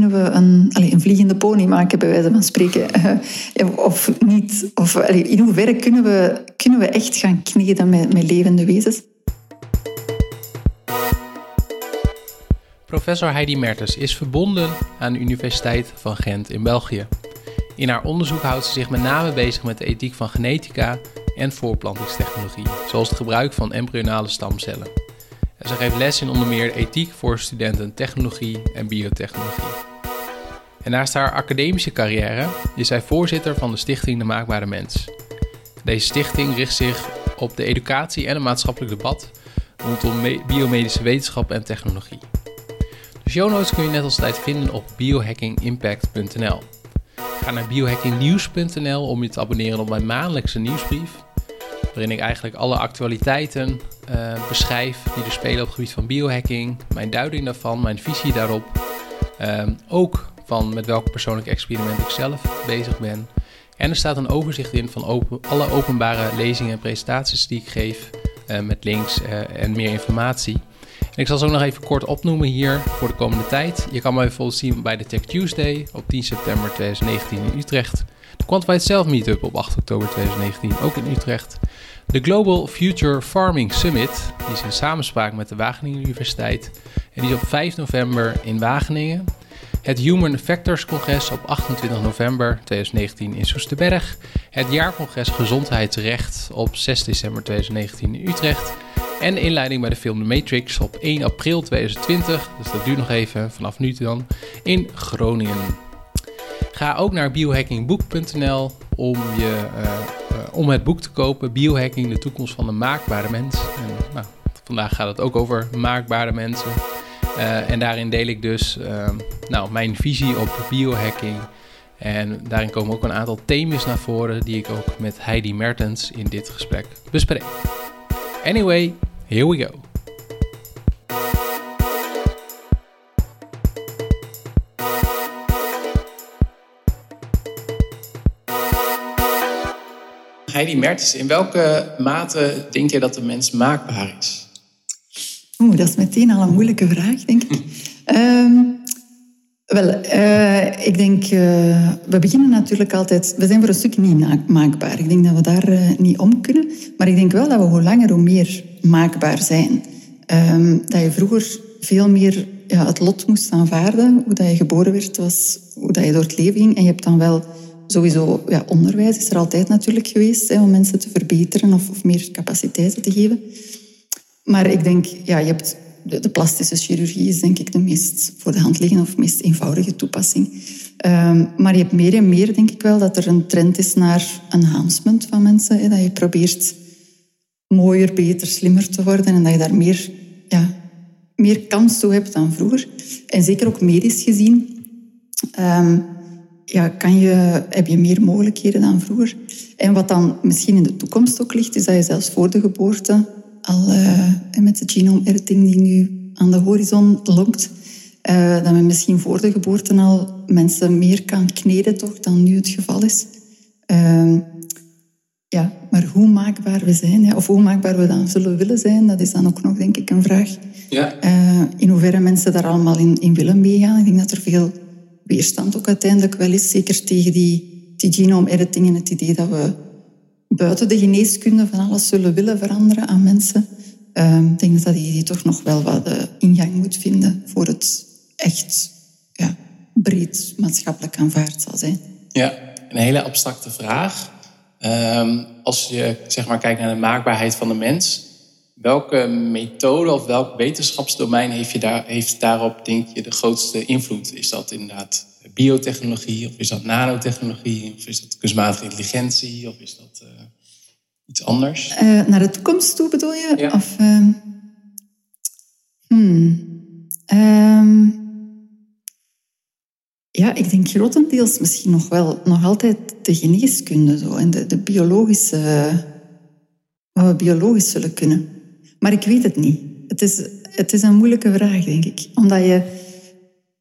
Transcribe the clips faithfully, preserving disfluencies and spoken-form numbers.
kunnen we een, allez, een vliegende pony maken, bij wijze van spreken. Of niet. Of, allez, in hoeverre kunnen we, kunnen we echt gaan kneden met, met levende wezens? Professor Heidi Mertes is verbonden aan de Universiteit van Gent in België. In haar onderzoek houdt ze zich met name bezig met de ethiek van genetica en voortplantingstechnologie, zoals het gebruik van embryonale stamcellen. En ze geeft les in onder meer ethiek voor studenten technologie en biotechnologie. En naast haar academische carrière is zij voorzitter van de Stichting De Maakbare Mens. Deze stichting richt zich op de educatie en het maatschappelijk debat rondom me- biomedische wetenschap en technologie. De show notes kun je net als tijd vinden op biohacking impact punt n l. Ga naar biohacking nieuws punt n l om je te abonneren op mijn maandelijkse nieuwsbrief, waarin ik eigenlijk alle actualiteiten uh, beschrijf die er spelen op het gebied van biohacking, mijn duiding daarvan, mijn visie daarop, uh, ook van met welk persoonlijk experiment ik zelf bezig ben. En er staat een overzicht in van open, alle openbare lezingen en presentaties die ik geef, uh, met links uh, en meer informatie. En ik zal ze ook nog even kort opnoemen hier voor de komende tijd. Je kan mij bijvoorbeeld zien bij de Tech Tuesday op tien september tweeduizend negentien in Utrecht. De Quantified Self Meetup op acht oktober tweeduizend negentien ook in Utrecht. De Global Future Farming Summit, die is in samenspraak met de Wageningen Universiteit. En die is op vijf november in Wageningen. Het Human Factors Congres op achtentwintig november tweeduizend negentien in Soesterberg. Het Jaarcongres Gezondheidsrecht op zes december tweeduizend negentien in Utrecht. En de inleiding bij de film The Matrix op één april tweeduizend twintig, dus dat duurt nog even, vanaf nu dan, in Groningen. Ga ook naar biohackingboek punt n l om, je, uh, uh, om het boek te kopen, Biohacking: De toekomst van de maakbare mens. En, nou, vandaag gaat het ook over maakbare mensen. Uh, en daarin deel ik dus uh, nou, mijn visie op biohacking. En daarin komen ook een aantal thema's naar voren die ik ook met Heidi Mertens in dit gesprek bespreek. Anyway, here we go. Heidi Mertes, in welke mate denk je dat de mens maakbaar is? Oeh, dat is meteen al een moeilijke vraag, denk ik. um, wel, uh, ik denk, uh, we beginnen natuurlijk altijd, we zijn voor een stuk niet na- maakbaar. Ik denk dat we daar uh, niet om kunnen. Maar ik denk wel dat we hoe langer hoe meer maakbaar zijn. Um, dat je vroeger veel meer ja, het lot moest aanvaarden. Hoe dat je geboren werd, was, hoe dat je door het leven ging. En je hebt dan wel... Sowieso, ja, onderwijs is er altijd natuurlijk geweest, hè, om mensen te verbeteren of, of meer capaciteiten te geven. Maar ik denk, ja, je hebt de, de plastische chirurgie is denk ik de meest voor de hand liggende of meest eenvoudige toepassing. Um, maar je hebt meer en meer, denk ik wel, dat er een trend is naar enhancement van mensen. Hè, dat je probeert mooier, beter, slimmer te worden en dat je daar meer, ja, meer kans toe hebt dan vroeger. En zeker ook medisch gezien... Um, Ja, kan je, heb je meer mogelijkheden dan vroeger. En wat dan misschien in de toekomst ook ligt, is dat je zelfs voor de geboorte al uh, met de genome-editing die nu aan de horizon lonkt, uh, dat men misschien voor de geboorte al mensen meer kan kneden toch dan nu het geval is. Uh, ja, maar hoe maakbaar we zijn, ja, of hoe maakbaar we dan zullen willen zijn, dat is dan ook nog, denk ik, een vraag. Ja. Uh, in hoeverre mensen daar allemaal in, in willen meegaan. Ik denk dat er veel... weerstand ook uiteindelijk wel is, zeker tegen die, die genoom-editing en het idee dat we buiten de geneeskunde van alles zullen willen veranderen aan mensen. Um, ik denk dat dat idee toch nog wel wat de ingang moet vinden voor het echt ja, breed maatschappelijk aanvaard zal zijn. Ja, een hele abstracte vraag. Um, als je zeg maar, kijkt naar de maakbaarheid van de mens, welke methode of welk wetenschapsdomein heeft, je daar, heeft daarop, denk je, de grootste invloed? Is dat inderdaad biotechnologie, of is dat nanotechnologie, of is dat kunstmatige intelligentie, of is dat uh, iets anders? Uh, naar de toekomst toe bedoel je? Ja. Of, uh, hmm, uh, ja, ik denk grotendeels misschien nog wel, nog altijd de geneeskunde zo, en de, de biologische, uh, wat we biologisch zullen kunnen. Maar ik weet het niet. Het is, het is een moeilijke vraag, denk ik. Omdat je,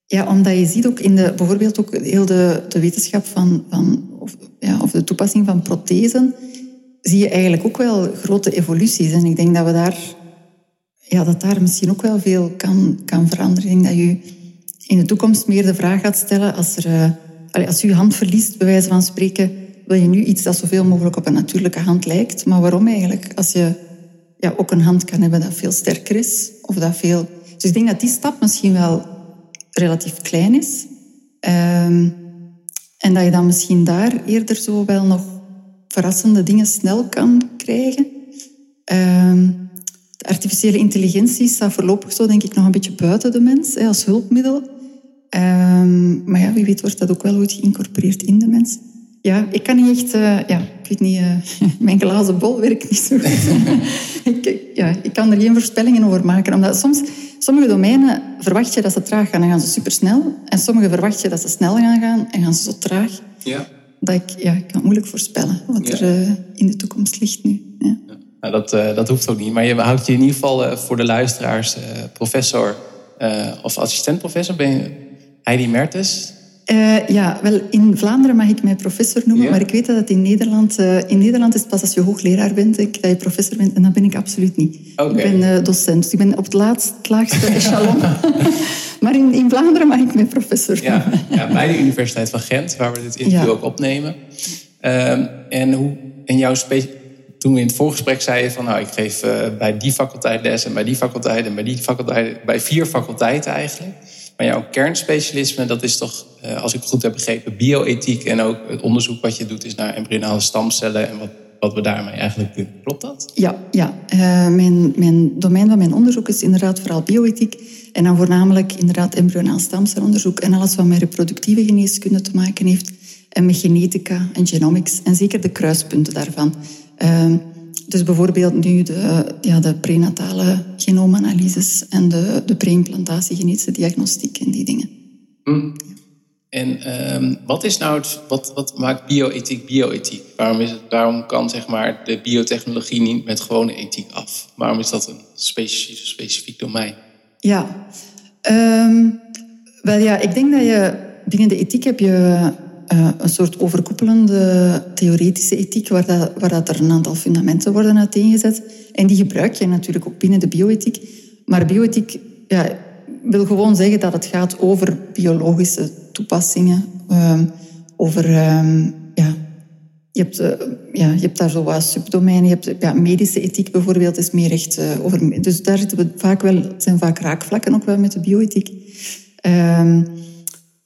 ja, omdat je ziet ook in de, bijvoorbeeld ook heel de, de wetenschap van, van of, ja, of de toepassing van prothesen, zie je eigenlijk ook wel grote evoluties. En ik denk dat we daar, ja, dat daar misschien ook wel veel kan, kan veranderen. Ik denk dat je in de toekomst meer de vraag gaat stellen, als, er, uh, allee, als je je hand verliest, bij wijze van spreken, wil je nu iets dat zoveel mogelijk op een natuurlijke hand lijkt. Maar waarom eigenlijk? Als je ja, ook een hand kan hebben dat veel sterker is. Of dat veel... Dus ik denk dat die stap misschien wel relatief klein is. Um, en dat je dan misschien daar eerder zo wel nog verrassende dingen snel kan krijgen. Um, de artificiële intelligentie staat voorlopig zo, denk ik, nog een beetje buiten de mens, hè, als hulpmiddel. Um, maar ja, wie weet wordt dat ook wel ooit geïncorporeerd in de mens. Ja, ik kan niet echt... Uh, ja, ik weet niet... Uh, mijn glazen bol werkt niet zo goed. ik, ja, ik kan er geen voorspellingen over maken. Omdat soms... Sommige domeinen verwacht je dat ze traag gaan en gaan ze supersnel. En sommige verwacht je dat ze snel gaan gaan en gaan ze zo traag. Ja. Dat ik, ja, ik kan moeilijk voorspellen wat ja. er uh, in de toekomst ligt nu. Ja. Ja. Nou, dat, uh, dat hoeft ook niet. Maar je houdt je in ieder geval uh, voor de luisteraars uh, professor uh, of assistent-professor. Ben je Heidi Mertes? Uh, ja, wel in Vlaanderen mag ik mij professor noemen, ja. maar ik weet dat het in Nederland... Uh, in Nederland is het pas als je hoogleraar bent ik, dat je professor bent. En dat ben ik absoluut niet. Okay. Ik ben uh, docent, dus ik ben op het, laatst, het laagste echelon. maar in, in Vlaanderen mag ik mij professor ja, noemen. ja, bij de Universiteit van Gent, waar we dit interview ja. ook opnemen. Um, en hoe, en jouw spe- toen we in het voorgesprek zeiden van... nou, ik geef uh, bij die faculteit les en bij die faculteit en bij die faculteit... bij vier faculteiten eigenlijk... Maar jouw kernspecialisme, dat is toch, als ik het goed heb begrepen, bioethiek. En ook het onderzoek wat je doet is naar embryonale stamcellen en wat, wat we daarmee eigenlijk doen. Klopt dat? Ja, ja. Uh, mijn, mijn domein van mijn onderzoek is inderdaad vooral bioethiek. En dan voornamelijk inderdaad embryonaal stamcelonderzoek. En alles wat met reproductieve geneeskunde te maken heeft. En met genetica en genomics. En zeker de kruispunten daarvan. Uh, dus bijvoorbeeld nu de, ja, de prenatale genoomanalyses en de, de preimplantatie genetische diagnostiek en die dingen. Mm. En um, wat is nou het, wat, wat maakt bioethiek bioethiek? Waarom is het, waarom kan zeg maar de biotechnologie niet met gewone ethiek af? Waarom is dat een specifiek, specifiek domein? Ja, um, wel ja, ik denk dat je binnen de ethiek heb je Uh, een soort overkoepelende theoretische ethiek, waar, dat, waar dat er een aantal fundamenten worden uiteengezet. En die gebruik je natuurlijk ook binnen de bioethiek. Maar bioethiek ja, wil gewoon zeggen dat het gaat over biologische toepassingen. Um, over, um, ja, je, hebt, uh, ja, je hebt daar zo wat subdomeinen. Je hebt, ja, medische ethiek bijvoorbeeld is meer echt uh, over... Dus daar zitten we vaak wel, zijn vaak raakvlakken ook wel met de bioethiek. Um,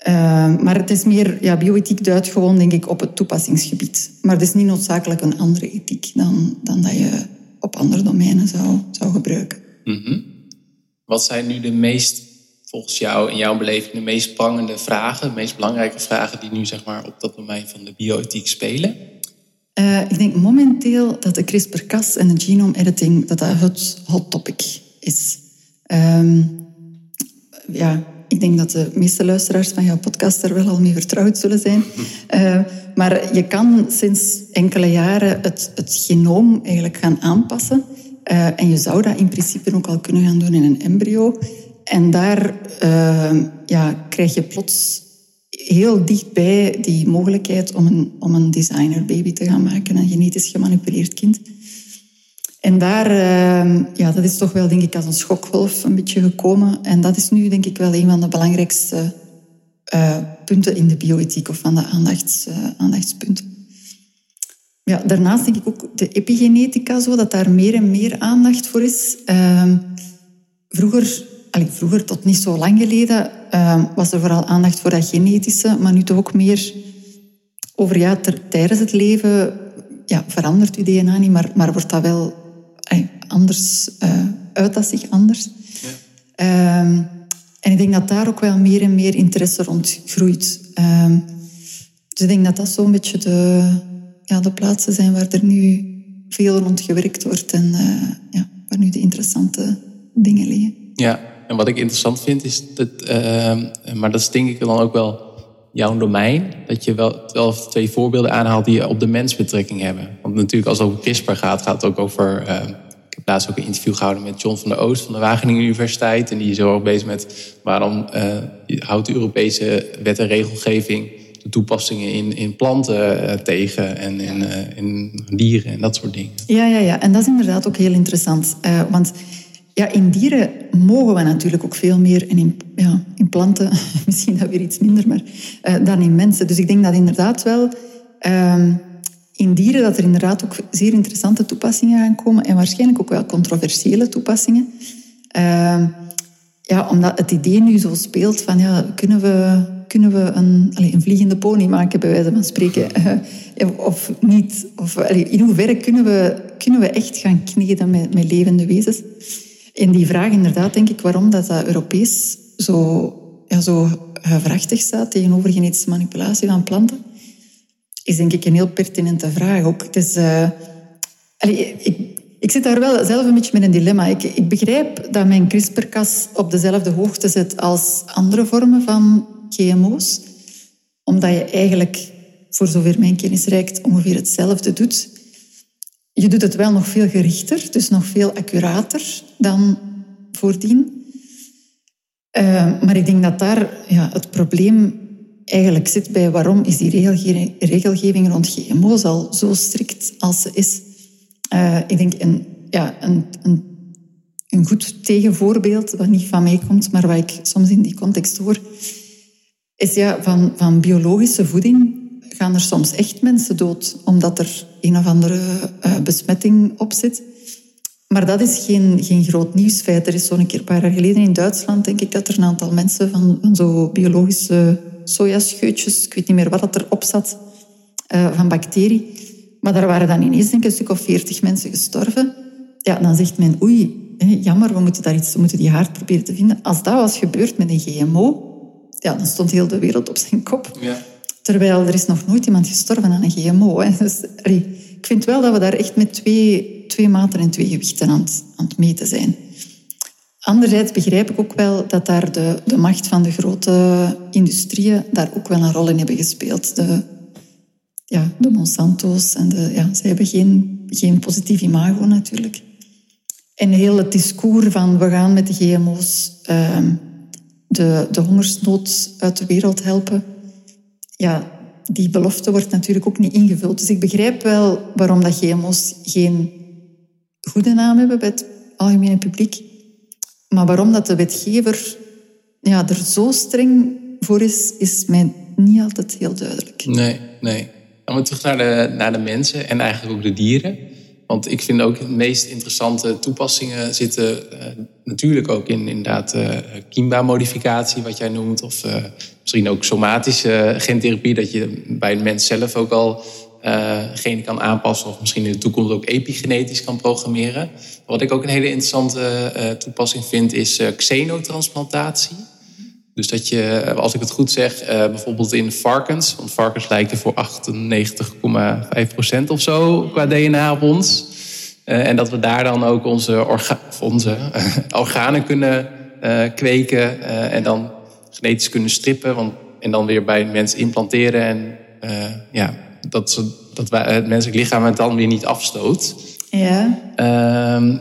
Uh, maar het is meer, ja, bioethiek duidt gewoon, denk ik, op het toepassingsgebied. Maar het is niet noodzakelijk een andere ethiek dan, dan dat je op andere domeinen zou, zou gebruiken. Mm-hmm. Wat zijn nu de meest, volgens jou, in jouw beleving, de meest prangende vragen, de meest belangrijke vragen die nu, zeg maar, op dat domein van de bioethiek spelen? Uh, ik denk momenteel dat de CRISPR-Cas en de genome editing, dat dat het hot topic is. Um, ja... Ik denk dat de meeste luisteraars van jouw podcast er wel al mee vertrouwd zullen zijn. Uh, maar je kan sinds enkele jaren het, het genoom eigenlijk gaan aanpassen. Uh, en je zou dat in principe ook al kunnen gaan doen in een embryo. En daar uh, ja, krijg je plots heel dichtbij die mogelijkheid om een, om een designerbaby te gaan maken. Een genetisch gemanipuleerd kind. En daar, uh, ja, dat is toch wel, denk ik, als een schokgolf een beetje gekomen. En dat is nu, denk ik, wel een van de belangrijkste uh, punten in de bioethiek, of van de aandachts, uh, aandachtspunten. Ja, daarnaast denk ik ook de epigenetica, zo, dat daar meer en meer aandacht voor is. Uh, vroeger, allee, vroeger, tot niet zo lang geleden, uh, was er vooral aandacht voor dat genetische, maar nu toch ook meer over, ja, ter, tijdens het leven ja, verandert uw D N A niet, maar, maar wordt dat wel... anders uh, uit dat zich anders. Ja. Um, en ik denk dat daar ook wel meer en meer interesse rond groeit. Um, dus ik denk dat dat zo'n beetje de, ja, de plaatsen zijn waar er nu veel rond gewerkt wordt en uh, ja, waar nu de interessante dingen liggen. Ja, en wat ik interessant vind is dat... Uh, maar dat is denk ik dan ook wel jouw domein, dat je wel, wel twee voorbeelden aanhaalt die op de mens betrekking hebben. Want natuurlijk, als het over CRISPR gaat, gaat het ook over... Uh, ik heb laatst ook een interview gehouden met John van der Oost van de Wageningen Universiteit. En die is heel erg bezig met waarom uh, houdt de Europese wet en regelgeving de toepassingen in, in planten uh, tegen en in, uh, in dieren en dat soort dingen. Ja, ja, ja. En dat is inderdaad ook heel interessant. Uh, want... Ja, in dieren mogen we natuurlijk ook veel meer. En in, ja, in planten misschien dat weer iets minder, maar uh, dan in mensen. Dus ik denk dat inderdaad wel uh, in dieren dat er inderdaad ook zeer interessante toepassingen gaan komen. En waarschijnlijk ook wel controversiële toepassingen. Uh, ja, omdat het idee nu zo speelt van, ja, kunnen we, kunnen we een, allez, een vliegende pony maken, bij wijze van spreken. Uh, of niet. Of, allez, in hoeverre kunnen we, kunnen we echt gaan kneden met, met levende wezens? En die vraag inderdaad, denk ik, waarom dat, dat Europees zo, ja, zo huiverachtig staat tegenover genetische manipulatie van planten, is denk ik een heel pertinente vraag ook. Het is, uh, allee, ik, ik zit daar wel zelf een beetje met een dilemma. Ik, ik begrijp dat mijn CRISPR-Cas op dezelfde hoogte zit als andere vormen van G M O's, omdat je eigenlijk, voor zover mijn kennis reikt, ongeveer hetzelfde doet. Je doet het wel nog veel gerichter, dus nog veel accurater dan voordien. Uh, maar ik denk dat daar ja, het probleem eigenlijk zit bij waarom is die regelge- regelgeving rond G M O's al zo strikt als ze is. Uh, ik denk een, ja, een, een, een goed tegenvoorbeeld, wat niet van mij komt, maar wat ik soms in die context hoor, is ja, van, van biologische voeding gaan er soms echt mensen dood, omdat er een of andere uh, besmetting op zit. Maar dat is geen, geen groot nieuwsfeit. Er is zo'n keer een paar jaar geleden in Duitsland, denk ik, dat er een aantal mensen van, van zo biologische sojascheutjes, ik weet niet meer wat dat erop zat, uh, van bacterie. Maar daar waren dan ineens denk ik, een stuk of veertig mensen gestorven. Ja, dan zegt men, oei, hé, jammer, we moeten daar iets, we moeten die haard proberen te vinden. Als dat was gebeurd met een G M O, ja, dan stond heel de wereld op zijn kop. Ja. Terwijl er is nog nooit iemand gestorven aan een G M O. Hè. Dus, allee, ik vind wel dat we daar echt met twee, twee maten en twee gewichten aan het, aan het meten zijn. Anderzijds begrijp ik ook wel dat daar de, de macht van de grote industrieën daar ook wel een rol in hebben gespeeld. De, ja, de Monsanto's. En de, ja, zij hebben geen, geen positief imago natuurlijk. En heel het discours van we gaan met de G M O's uh, de, de hongersnood uit de wereld helpen. Ja, die belofte wordt natuurlijk ook niet ingevuld. Dus ik begrijp wel waarom dat G M O's geen goede naam hebben bij het algemene publiek. Maar waarom dat de wetgever ja, er zo streng voor is, is mij niet altijd heel duidelijk. Nee, nee. Dan maar terug naar de, naar de mensen en eigenlijk ook de dieren. Want ik vind ook de meest interessante toepassingen zitten uh, natuurlijk ook in inderdaad uh, kiembamodificatie, wat jij noemt. Of uh, misschien ook somatische gentherapie, dat je bij een mens zelf ook al uh, genen kan aanpassen. Of misschien in de toekomst ook epigenetisch kan programmeren. Wat ik ook een hele interessante uh, toepassing vind, is uh, xenotransplantatie. Dus dat je, als ik het goed zeg, uh, bijvoorbeeld in varkens. Want varkens lijken voor achtennegentig komma vijf procent of zo qua D N A op ons. Uh, en dat we daar dan ook onze, orga- of onze uh, organen kunnen uh, kweken. Uh, en dan genetisch kunnen strippen. Want, en dan weer bij een mens implanteren. En uh, ja, dat, ze, dat wij, het menselijk lichaam het dan weer niet afstoot. Ja. Uh,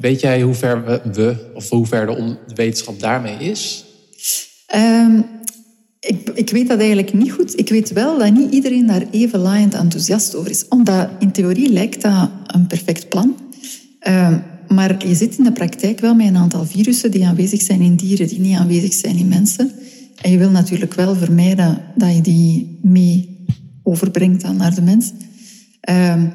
weet jij hoe ver we, we of hoe ver de, on- de wetenschap daarmee is? Um, ik, ik weet dat eigenlijk niet goed. Ik weet wel dat niet iedereen daar even laaiend enthousiast over is. Omdat in theorie lijkt dat een perfect plan. Um, maar je zit in de praktijk wel met een aantal virussen die aanwezig zijn in dieren, die niet aanwezig zijn in mensen. En je wil natuurlijk wel vermijden dat je die mee overbrengt dan naar de mens. Um,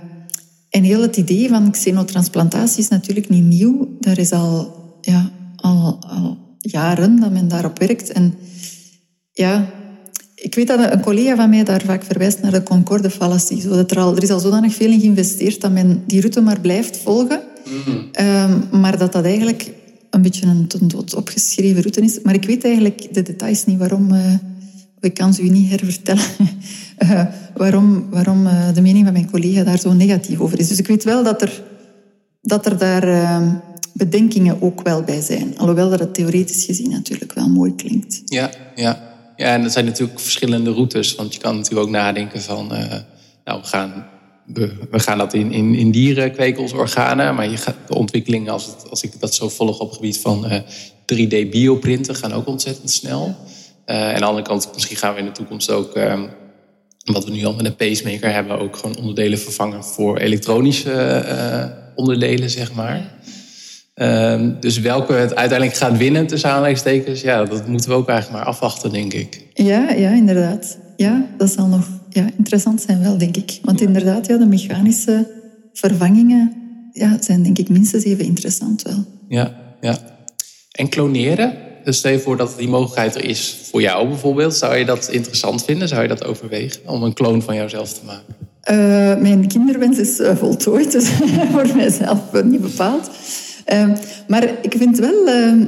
en heel het idee van xenotransplantatie is natuurlijk niet nieuw. Daar is al... Ja, al, al jaren dat men daarop werkt. En ja, ik weet dat een collega van mij daar vaak verwijst naar de Concorde-fallacy. Zodat er, al, er is al zodanig veel in geïnvesteerd dat men die route maar blijft volgen. Mm-hmm. Um, maar dat dat eigenlijk een beetje een ten dood opgeschreven route is. Maar ik weet eigenlijk de details niet waarom... Uh, ik kan ze u niet hervertellen uh, waarom, waarom uh, de mening van mijn collega daar zo negatief over is. Dus ik weet wel dat er, dat er daar... Uh, bedenkingen ook wel bij zijn. Alhoewel dat het theoretisch gezien natuurlijk wel mooi klinkt. Ja, ja. Ja, en dat zijn natuurlijk verschillende routes. Want je kan natuurlijk ook nadenken van... Uh, nou, we gaan, we, we gaan dat in, in, in dieren kweken, onze organen. Maar je gaat, de ontwikkelingen, als, het, als ik dat zo volg op het gebied van uh, drie D bioprinten... gaan ook ontzettend snel. Uh, en aan de andere kant, misschien gaan we in de toekomst ook... Uh, wat we nu al met een pacemaker hebben... ook gewoon onderdelen vervangen voor elektronische uh, onderdelen, zeg maar... Um, dus welke het uiteindelijk gaat winnen tussen aanleidingstekens, ja, dat moeten we ook eigenlijk maar afwachten, denk ik. Ja, ja, inderdaad. Ja, dat zal nog ja, interessant zijn wel, denk ik. Want inderdaad, ja, de mechanische vervangingen ja, zijn denk ik minstens even interessant wel. Ja, ja. En kloneren? Dus stel je voor dat die mogelijkheid er is voor jou bijvoorbeeld. Zou je dat interessant vinden? Zou je dat overwegen om een kloon van jouzelf te maken? Uh, mijn kinderwens is uh, voltooid, dus voor mijzelf uh, niet bepaald. Uh, maar ik vind wel uh,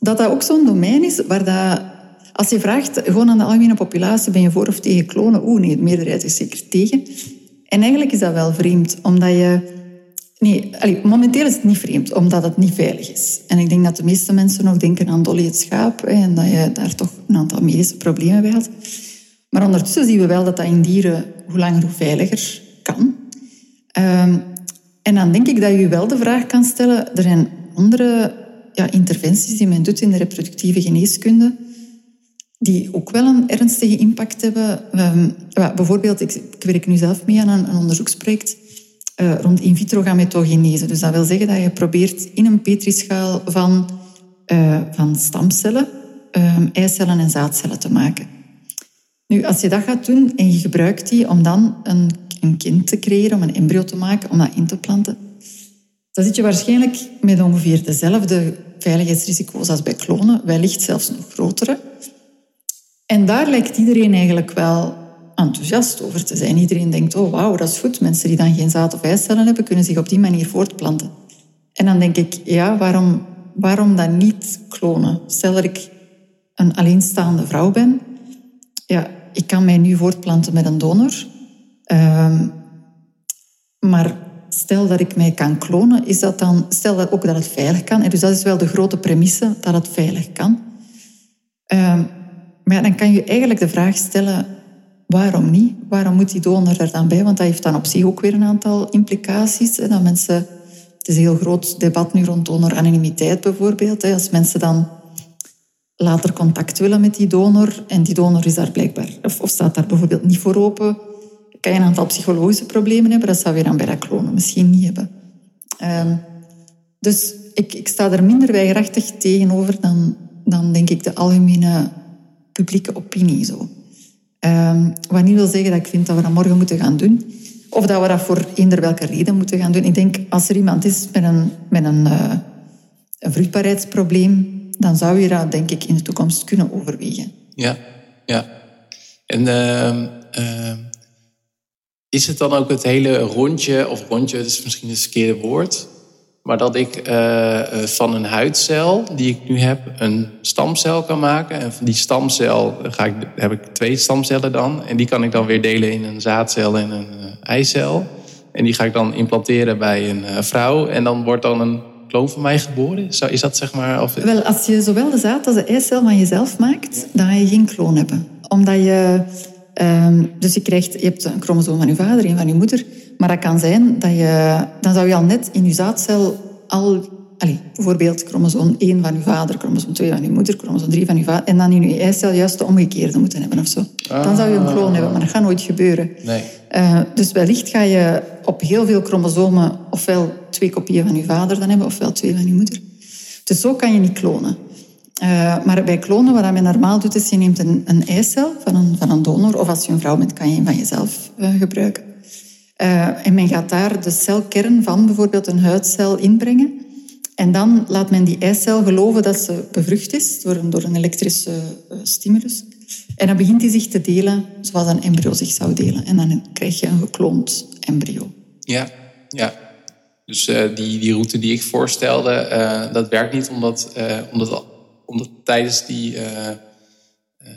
dat dat ook zo'n domein is waar dat... Als je vraagt gewoon aan de algemene populatie, ben je voor of tegen klonen? Oeh, nee, de meerderheid is zeker tegen. En eigenlijk is dat wel vreemd, omdat je... Nee, allee, momenteel is het niet vreemd, omdat het niet veilig is. En ik denk dat de meeste mensen nog denken aan Dolly het schaap, hè, en dat je daar toch een aantal medische problemen bij had. Maar ondertussen zien we wel dat dat in dieren hoe langer hoe veiliger kan. Um, en dan denk ik dat je wel de vraag kan stellen, er zijn andere ja, interventies die men doet in de reproductieve geneeskunde, die ook wel een ernstige impact hebben. Um, well, bijvoorbeeld, ik, ik werk nu zelf mee aan een, een onderzoeksproject uh, rond in vitro gametogenese. Dus dat wil zeggen dat je probeert in een petrischaal van, uh, van stamcellen, um, eicellen en zaadcellen te maken. Nu, als je dat gaat doen en je gebruikt die om dan een, een kind te creëren, om een embryo te maken, om dat in te planten, dan zit je waarschijnlijk met ongeveer dezelfde veiligheidsrisico's als bij klonen, wellicht zelfs nog grotere. En daar lijkt iedereen eigenlijk wel enthousiast over te zijn. Iedereen denkt, oh wauw, dat is goed. Mensen die dan geen zaad- of eicellen hebben, kunnen zich op die manier voortplanten. En dan denk ik, ja, waarom, waarom dan niet klonen? Stel dat ik een alleenstaande vrouw ben. Ja, ik kan mij nu voortplanten met een donor. Um, maar stel dat ik mij kan klonen, is dat dan, stel dat ook dat het veilig kan. En dus dat is wel de grote premisse, dat het veilig kan. Um, Maar ja, dan kan je eigenlijk de vraag stellen, waarom niet? Waarom moet die donor er dan bij? Want dat heeft dan op zich ook weer een aantal implicaties. Hè? Dat mensen, het is een heel groot debat nu rond donoranonimiteit bijvoorbeeld. Hè? Als mensen dan later contact willen met die donor en die donor is daar blijkbaar, of, of staat daar bijvoorbeeld niet voor open, kan je een aantal psychologische problemen hebben. Dat zou je dan bij dat klonen misschien niet hebben. Um, dus ik, ik sta er minder weigerachtig tegenover dan, dan denk ik de algemene... publieke opinie. Zo. Um, wat niet wil zeggen dat ik vind dat we dat morgen moeten gaan doen. Of dat we dat voor eender welke reden moeten gaan doen. Ik denk, als er iemand is met een, met een, uh, een vruchtbaarheidsprobleem, dan zou je dat, denk ik, in de toekomst kunnen overwegen. Ja, ja. En uh, uh, is het dan ook het hele rondje, of rondje, dat is misschien een verkeerde woord, maar dat ik uh, van een huidcel die ik nu heb een stamcel kan maken. En van die stamcel ga ik, heb ik twee stamcellen dan. En die kan ik dan weer delen in een zaadcel en een uh, eicel. En die ga ik dan implanteren bij een uh, vrouw. En dan wordt dan een kloon van mij geboren. Is dat zeg maar... Of... Wel, als je zowel de zaad als de eicel van jezelf maakt, dan ga je geen kloon hebben. Omdat je... Um, dus je, krijgt, je hebt een chromosoom van je vader, een van je moeder... Maar dat kan zijn dat je... Dan zou je al net in je zaadcel al... Allez, bijvoorbeeld chromosoom één van je vader, chromosoom twee van je moeder, chromosoom drie van je vader... En dan in je eicel juist de omgekeerde moeten hebben of zo. Ah. Dan zou je een kloon hebben, maar dat gaat nooit gebeuren. Nee. Uh, dus wellicht ga je op heel veel chromosomen ofwel twee kopieën van je vader dan hebben, ofwel twee van je moeder. Dus zo kan je niet klonen. Uh, maar bij klonen, wat men normaal doet, is je neemt een, een eicel van een, van een donor. Of als je een vrouw bent, kan je een van jezelf uh, gebruiken. Uh, en men gaat daar de celkern van bijvoorbeeld een huidcel inbrengen. En dan laat men die eicel geloven dat ze bevrucht is door een, door een elektrische uh, stimulus. En dan begint die zich te delen zoals een embryo zich zou delen. En dan krijg je een gekloond embryo. Ja, ja. Dus uh, die, die route die ik voorstelde, uh, dat werkt niet omdat, uh, omdat, omdat tijdens die, uh, uh,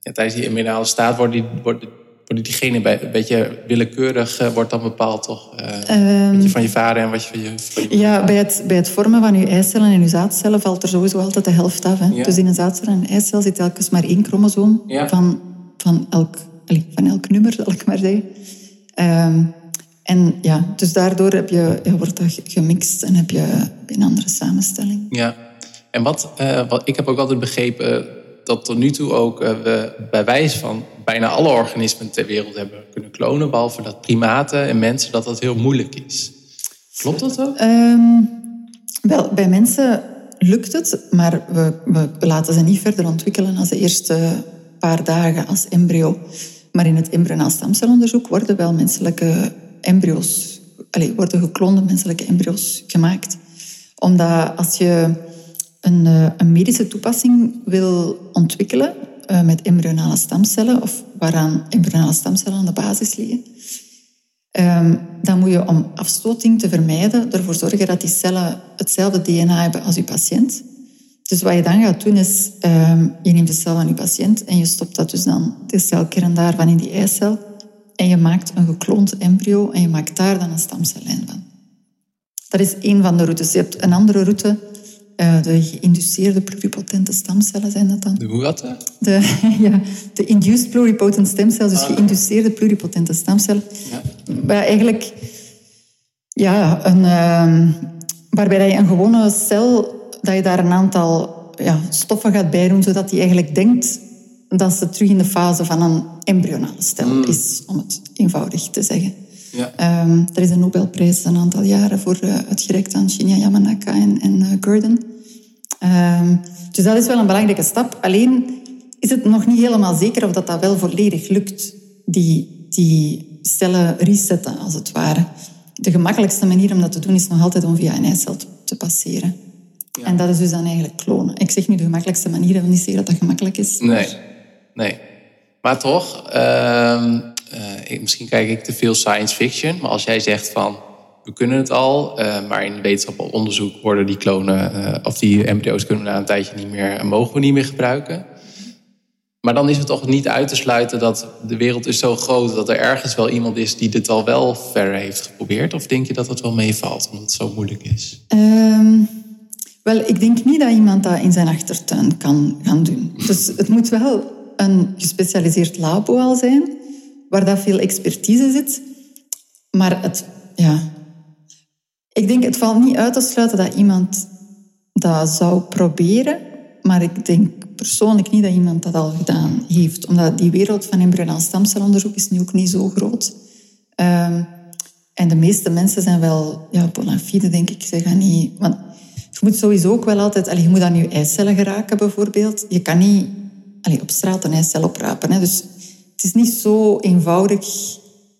ja, tijdens die embryonale staat wordt die... Wordt die diegene bij, een beetje willekeurig uh, wordt dan bepaald, toch? Uh, um, wat je van je vader en wat je van je... Van je ja, bij het, bij het vormen van je eicellen en je zaadcellen valt er sowieso altijd de helft af. Hè? Ja. Dus in een zaadcel en een eicel zit telkens maar één chromosoom ja. van, van, elk, allez, van elk nummer, zal ik maar zeggen. Um, en ja, dus daardoor heb je, ja, wordt dat gemixt en heb je een andere samenstelling. Ja, en wat, uh, wat ik heb ook altijd begrepen... dat tot nu toe ook uh, we bij wijze van bijna alle organismen ter wereld hebben kunnen klonen, behalve dat primaten en mensen, dat dat heel moeilijk is. Klopt dat ook? Um, Wel, bij mensen lukt het, maar we, we laten ze niet verder ontwikkelen als de eerste paar dagen als embryo. Maar in het embryonaal stamcelonderzoek worden wel menselijke embryo's, allez, worden geklonde menselijke embryo's gemaakt. Omdat als je een, een medische toepassing wil ontwikkelen uh, met embryonale stamcellen, of waaraan embryonale stamcellen aan de basis liggen, um, dan moet je om afstoting te vermijden ervoor zorgen dat die cellen hetzelfde D N A hebben als je patiënt. Dus wat je dan gaat doen is, um, je neemt de cel van je patiënt en je stopt dat dus dan de celkern daarvan in die eicel en je maakt een gekloond embryo en je maakt daar dan een stamcellijn van. Dat is één van de routes. Je hebt een andere route, uh, de geïnduceerde pluripotente stamcellen zijn dat dan. De hoe had dat? De, ja, de induced pluripotent stemcellen, dus ah, geïnduceerde pluripotente stamcellen. Ja. Waar eigenlijk, ja, een, uh, waarbij je een gewone cel, dat je daar een aantal ja, stoffen gaat bijdoen, zodat hij eigenlijk denkt dat ze terug in de fase van een embryonale stem mm. is, om het eenvoudig te zeggen. Ja. Um, er is een Nobelprijs een aantal jaren voor uh, uitgereikt aan Shinya Yamanaka en, en uh, Gurdon. Um, dus dat is wel een belangrijke stap. Alleen is het nog niet helemaal zeker of dat, dat wel volledig lukt, die, die cellen resetten, als het ware. De gemakkelijkste manier om dat te doen is nog altijd om via een eicel te, te passeren. Ja. En dat is dus dan eigenlijk klonen. Ik zeg nu de gemakkelijkste manier, ik wil niet zeggen dat dat gemakkelijk is. Maar... Nee, nee. Maar toch, uh, uh, misschien kijk ik te veel science fiction, maar als jij zegt van, we kunnen het al, uh, maar in wetenschappelijk onderzoek worden die klonen, uh, of die embryo's kunnen we na een tijdje niet meer, en mogen we niet meer gebruiken. Maar dan is het toch niet uit te sluiten dat de wereld is zo groot dat er ergens wel iemand is die dit al wel verder heeft geprobeerd? Of denk je dat dat wel meevalt, omdat het zo moeilijk is? Um... Wel, ik denk niet dat iemand dat in zijn achtertuin kan gaan doen. Dus het moet wel een gespecialiseerd labo al zijn, waar dat veel expertise zit. Maar het, ja... Ik denk, het valt niet uit te sluiten dat iemand dat zou proberen, maar ik denk persoonlijk niet dat iemand dat al gedaan heeft. Omdat die wereld van embryonaal stamcelonderzoek is nu ook niet zo groot. Um, en de meeste mensen zijn wel, ja, bona fide, denk ik. Ze gaan niet... Want, je moet sowieso ook wel altijd... Allee, je moet aan je eicellen geraken, bijvoorbeeld. Je kan niet allee, op straat een eicel oprapen. Hè. Dus het is niet zo eenvoudig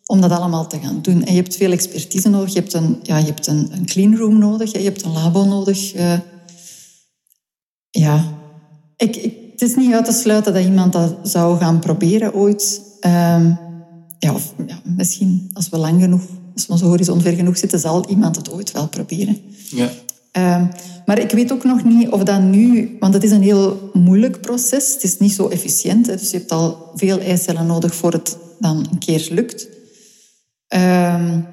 om dat allemaal te gaan doen. En je hebt veel expertise nodig. Je hebt een, ja, je hebt een, een cleanroom nodig. Hè. Je hebt een labo nodig. Uh, ja. Ik, ik, het is niet uit te sluiten dat iemand dat zou gaan proberen ooit. Um, ja, of, ja, misschien als we lang genoeg... Als we onze horizon ver genoeg zitten, zal iemand het ooit wel proberen. Ja. Um, maar ik weet ook nog niet of dat nu... Want het is een heel moeilijk proces. Het is niet zo efficiënt. Hè? Dus je hebt al veel eicellen nodig voor het dan een keer lukt. Um,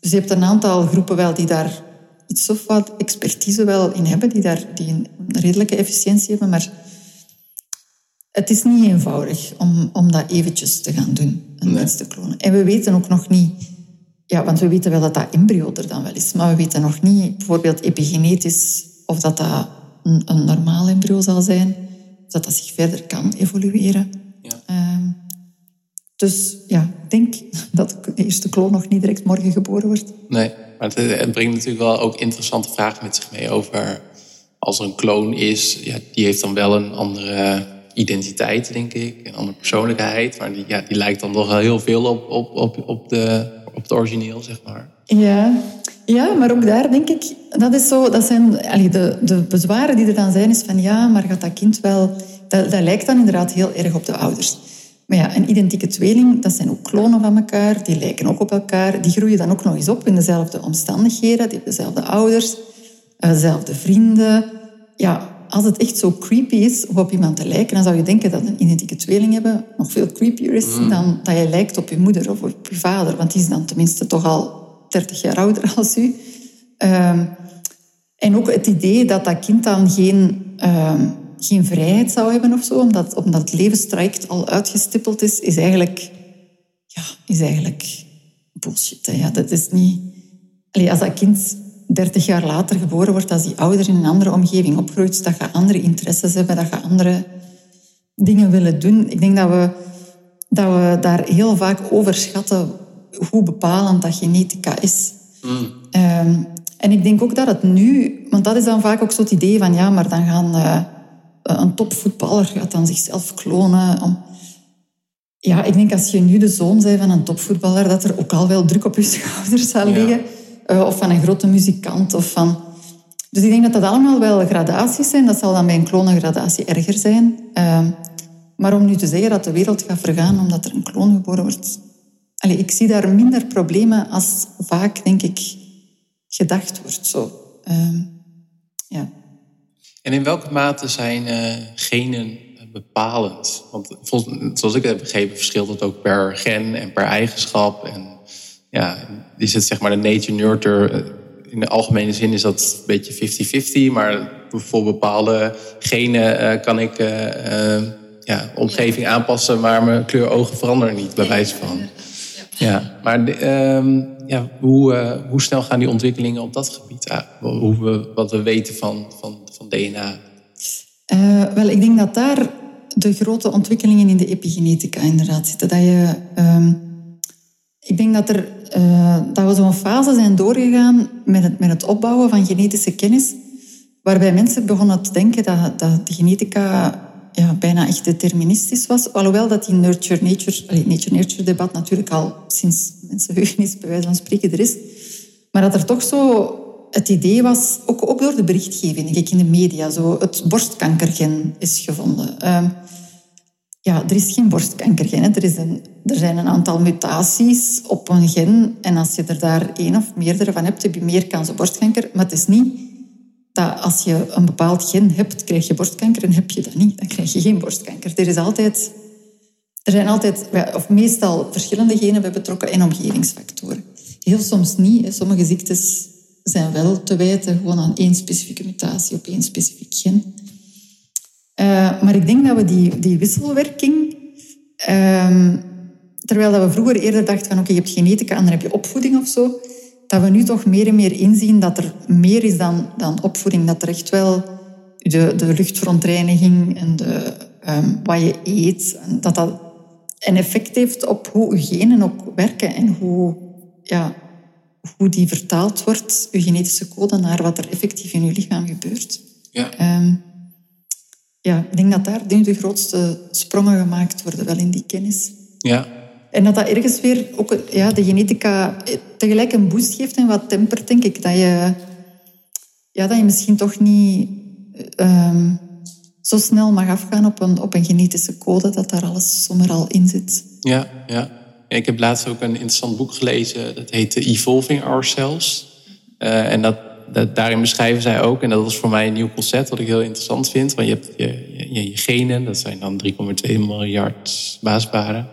dus je hebt een aantal groepen wel die daar iets of wat expertise wel in hebben. Die, daar, die een redelijke efficiëntie hebben. Maar het is niet eenvoudig om, om dat eventjes te gaan doen. Een mens te klonen. En we weten ook nog niet... Ja, want we weten wel dat dat embryo er dan wel is. Maar we weten nog niet, bijvoorbeeld epigenetisch, of dat dat een, een normaal embryo zal zijn. Of dat dat zich verder kan evolueren. Ja. Um, dus ja, ik denk dat de eerste kloon nog niet direct morgen geboren wordt. Nee, maar het, het brengt natuurlijk wel ook interessante vragen met zich mee over... Als er een kloon is, ja, die heeft dan wel een andere identiteit, denk ik. Een andere persoonlijkheid. Maar die, ja, die lijkt dan toch wel heel veel op, op, op, op de... op het origineel, zeg maar. Ja, ja, maar ook daar denk ik... Dat is zo, dat zijn... Allee, de, de bezwaren die er dan zijn, is van... Ja, maar gaat dat kind wel... Dat, dat lijkt dan inderdaad heel erg op de ouders. Maar ja, een identieke tweeling, dat zijn ook klonen van elkaar. Die lijken ook op elkaar. Die groeien dan ook nog eens op in dezelfde omstandigheden. Die hebben dezelfde ouders. Dezelfde vrienden. Ja, als het echt zo creepy is om op iemand te lijken... Dan zou je denken dat een identieke tweeling hebben nog veel creepier is... Mm. dan dat je lijkt op je moeder of op je vader. Want die is dan tenminste toch al dertig jaar ouder als u. Um, en ook het idee dat dat kind dan geen, um, geen vrijheid zou hebben of zo... Omdat, omdat het levenstraject al uitgestippeld is... is eigenlijk, ja, is eigenlijk bullshit. Hè? Ja, dat is niet... Allee, als dat kind... dertig jaar later geboren wordt, als die ouder in een andere omgeving opgroeit, dat je andere interesses hebben, dat je andere dingen willen doen. Ik denk dat we, dat we daar heel vaak overschatten hoe bepalend dat genetica is. Mm. Um, En ik denk ook dat het nu... Want dat is dan vaak ook zo het idee van... Ja, maar dan gaan... Uh, een topvoetballer gaat dan zichzelf klonen. Om... Ja, ik denk als je nu de zoon bent van een topvoetballer... dat er ook al wel druk op je schouders zal liggen. Ja. Uh, of van een grote muzikant. Of van... Dus ik denk dat dat allemaal wel gradaties zijn. Dat zal dan bij een kloon een gradatie erger zijn. Uh, maar om nu te zeggen dat de wereld gaat vergaan... omdat er een kloon geboren wordt... Allee, ik zie daar minder problemen als vaak, denk ik... gedacht wordt zo. Uh, ja. En in welke mate zijn uh, genen bepalend? Want volgens, zoals ik het heb begrepen, verschilt dat ook per gen en per eigenschap. En ja, is het zeg maar de nature-nurture? In de algemene zin is dat een beetje fifty-fifty, maar voor bepaalde genen uh, kan ik uh, uh, ja, omgeving aanpassen, maar mijn kleur ogen veranderen niet, bij wijze van. Ja, maar de, um, ja, hoe, uh, hoe snel gaan die ontwikkelingen op dat gebied? Uh, hoe we, wat we weten van, van, van D N A? Uh, wel, ik denk dat daar de grote ontwikkelingen in de epigenetica inderdaad zitten. Dat je, um, ik denk dat, er, uh, dat we zo'n fase zijn doorgegaan met het, met het opbouwen van genetische kennis, waarbij mensen begonnen te denken dat, dat de genetica... Ja, bijna echt deterministisch was. Alhoewel dat die nature-nature nature debat natuurlijk al sinds mensenheugenis bij wijze van spreken er is. Maar dat er toch zo het idee was, ook, ook door de berichtgeving, kijk in de media, zo, het borstkankergen is gevonden. Um, ja, er is geen borstkankergen. Hè. Er, is een, er zijn een aantal mutaties op een gen en als je er daar één of meerdere van hebt, heb je meer kans op borstkanker. Maar het is niet... dat als je een bepaald gen hebt, krijg je borstkanker en heb je dat niet, dan krijg je geen borstkanker. Er, is altijd, er zijn altijd, of meestal, verschillende genen bij betrokken en omgevingsfactoren. Heel soms niet. Sommige ziektes zijn wel te wijten gewoon aan één specifieke mutatie op één specifiek gen. Uh, maar ik denk dat we die, die wisselwerking... Uh, terwijl dat we vroeger eerder dachten van oké, okay, je hebt genetica en dan heb je opvoeding of zo... dat we nu toch meer en meer inzien dat er meer is dan, dan opvoeding. Dat er echt wel de, de luchtverontreiniging en de, um, wat je eet... dat dat een effect heeft op hoe je genen ook werken en hoe, ja, hoe die vertaald wordt, je genetische code, naar wat er effectief in je lichaam gebeurt. Ja. Um, ja, ik denk dat daar nu de grootste sprongen gemaakt worden, wel in die kennis. Ja. En dat dat ergens weer ook ja, de genetica tegelijk een boost geeft en wat tempert, denk ik. Dat je, ja, dat je misschien toch niet um, zo snel mag afgaan op een, op een genetische code, dat daar alles zomaar al in zit. Ja, ja. Ik heb laatst ook een interessant boek gelezen, dat heet The Evolving Ourselves. Uh, en dat, dat, daarin beschrijven zij ook, en dat was voor mij een nieuw concept, wat ik heel interessant vind. Want je hebt je, je, je genen, dat zijn dan drie komma twee miljard baasbaren.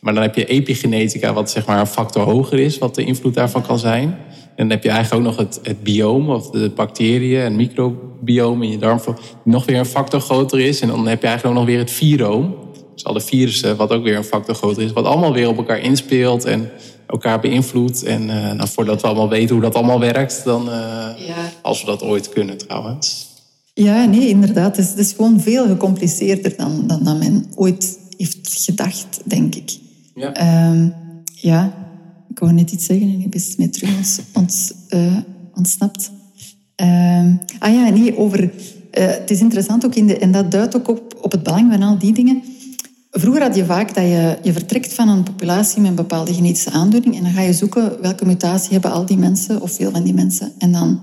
Maar dan heb je epigenetica, wat zeg maar een factor hoger is, wat de invloed daarvan kan zijn. En dan heb je eigenlijk ook nog het, het bioom, of de bacteriën en microbioom in je darmvloer, die nog weer een factor groter is. En dan heb je eigenlijk ook nog weer het viroom. Dus alle virussen, wat ook weer een factor groter is. Wat allemaal weer op elkaar inspeelt en elkaar beïnvloedt. En uh, nou, voordat we allemaal weten hoe dat allemaal werkt, dan uh, ja. Als we dat ooit kunnen trouwens. Ja, nee, inderdaad. Het is, het is gewoon veel gecompliceerder dan, dan, dan men ooit heeft gedacht, denk ik. Ja. Um, ja, ik wou net iets zeggen en ik ben mee terug ons, ons, uh, ontsnapt. Um, ah ja, nee, over... Uh, het is interessant ook, in de, en dat duidt ook op, op het belang van al die dingen. Vroeger had je vaak dat je, je vertrekt van een populatie met een bepaalde genetische aandoening en dan ga je zoeken welke mutatie hebben al die mensen, of veel van die mensen. En dan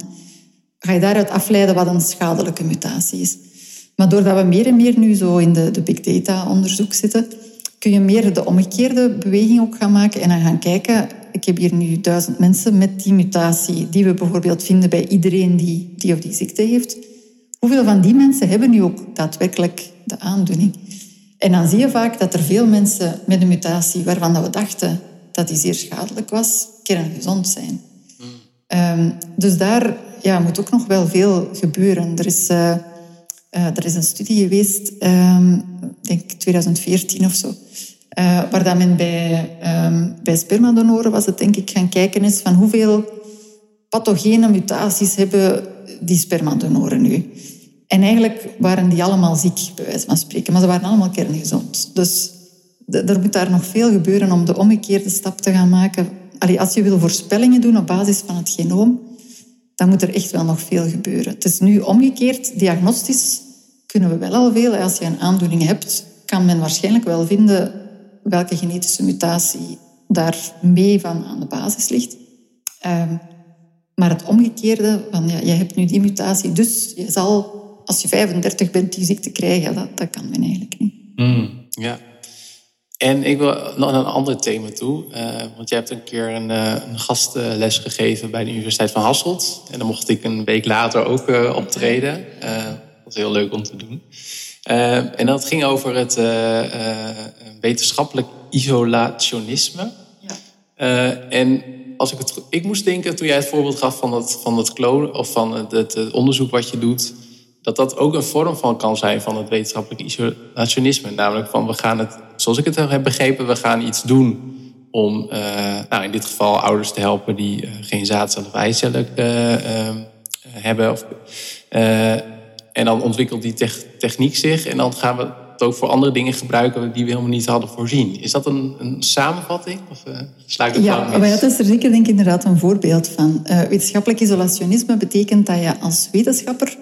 ga je daaruit afleiden wat een schadelijke mutatie is. Maar doordat we meer en meer nu zo in de, de big data onderzoek zitten... kun je meer de omgekeerde beweging ook gaan maken en dan gaan kijken. Ik heb hier nu duizend mensen met die mutatie die we bijvoorbeeld vinden bij iedereen die die of die ziekte heeft. Hoeveel van die mensen hebben nu ook daadwerkelijk de aandoening? En dan zie je vaak dat er veel mensen met een mutatie waarvan we dachten dat die zeer schadelijk was, kerngezond zijn. Mm. Um, dus daar ja, moet ook nog wel veel gebeuren. Er is... Uh, Uh, er is een studie geweest, um, denk tweeduizend veertien of zo, uh, waar dat men bij, um, bij spermadonoren was het denk ik gaan kijken is van hoeveel pathogene mutaties hebben die spermadonoren nu. En eigenlijk waren die allemaal ziek, bij wijze van spreken, maar ze waren allemaal kerngezond. Dus d- er moet daar nog veel gebeuren om de omgekeerde stap te gaan maken. Allee, als je wil voorspellingen doen op basis van het genoom, dan moet er echt wel nog veel gebeuren. Het is nu omgekeerd. Diagnostisch kunnen we wel al veel. Als je een aandoening hebt, kan men waarschijnlijk wel vinden welke genetische mutatie daar mee van aan de basis ligt. Um, maar het omgekeerde, van ja, je hebt nu die mutatie, dus je zal, als je vijfendertig bent, die ziekte krijgen, dat, dat kan men eigenlijk niet. Mm, ja. En ik wil nog naar een ander thema toe. Uh, want jij hebt een keer een, uh, een gastles gegeven bij de Universiteit van Hasselt. En dan mocht ik een week later ook uh, optreden. Uh, dat was heel leuk om te doen. Uh, en dat ging over het uh, uh, wetenschappelijk isolationisme. Ja. Uh, en als ik, het, ik moest denken, toen jij het voorbeeld gaf van het, van het klonen, of van het, het, het onderzoek wat je doet, dat dat ook een vorm van kan zijn van het wetenschappelijk isolationisme. Namelijk van, we gaan het, zoals ik het heb begrepen, we gaan iets doen om uh, nou in dit geval ouders te helpen die uh, geen zaadcellen of eicellen uh, uh, hebben. Of, uh, en dan ontwikkelt die te- techniek zich en dan gaan we het ook voor andere dingen gebruiken die we helemaal niet hadden voorzien. Is dat een, een samenvatting? Of, uh, sla ik het ja, maar dat is er zeker denk ik inderdaad een voorbeeld van. Uh, wetenschappelijk isolationisme betekent dat je als wetenschapper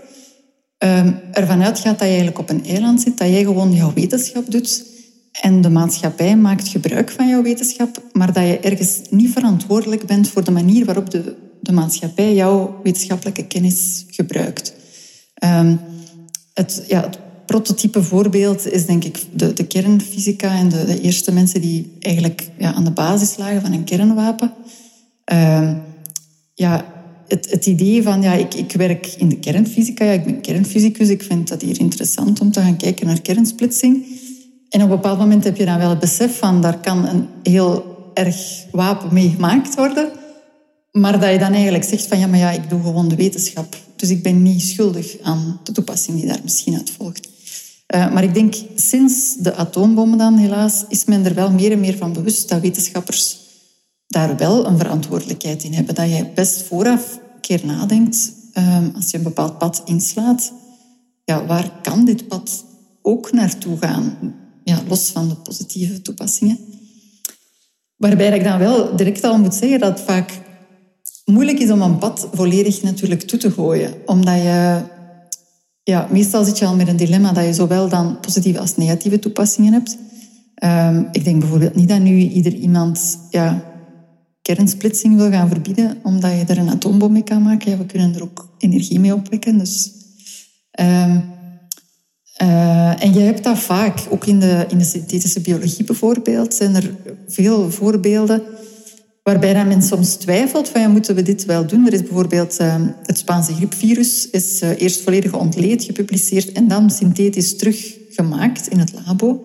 Um, ervan uitgaat dat je eigenlijk op een eiland zit, dat jij gewoon jouw wetenschap doet en de maatschappij maakt gebruik van jouw wetenschap, maar dat je ergens niet verantwoordelijk bent voor de manier waarop de, de maatschappij jouw wetenschappelijke kennis gebruikt. Um, het, ja, het prototype voorbeeld is denk ik de, de kernfysica en de, de eerste mensen die eigenlijk ja, aan de basis lagen van een kernwapen. Um, ja... Het, het idee van, ja, ik, ik werk in de kernfysica, ja, ik ben kernfysicus, ik vind dat hier interessant om te gaan kijken naar kernsplitsing. En op een bepaald moment heb je dan wel het besef van, daar kan een heel erg wapen mee gemaakt worden. Maar dat je dan eigenlijk zegt van, ja, maar ja, ik doe gewoon de wetenschap. Dus ik ben niet schuldig aan de toepassing die daar misschien uit volgt. Uh, maar ik denk, sinds de atoombommen dan helaas, is men er wel meer en meer van bewust dat wetenschappers daar wel een verantwoordelijkheid in hebben. Dat je best vooraf een keer nadenkt, um, als je een bepaald pad inslaat, ja, waar kan dit pad ook naartoe gaan? Ja, los van de positieve toepassingen. Waarbij ik dan wel direct al moet zeggen dat het vaak moeilijk is om een pad volledig natuurlijk toe te gooien. Omdat je, ja, meestal zit je al met een dilemma dat je zowel dan positieve als negatieve toepassingen hebt. Um, ik denk bijvoorbeeld niet dat nu ieder iemand, ja, kernsplitsing wil gaan verbieden, omdat je er een atoombom mee kan maken. Ja, we kunnen er ook energie mee opwekken. Dus. Uh, uh, en je hebt dat vaak, ook in de, in de synthetische biologie bijvoorbeeld, zijn er veel voorbeelden waarbij dan men soms twijfelt van, ja, moeten we dit wel doen? Er is bijvoorbeeld uh, het Spaanse griepvirus, is uh, eerst volledig ontleed, gepubliceerd en dan synthetisch teruggemaakt in het labo.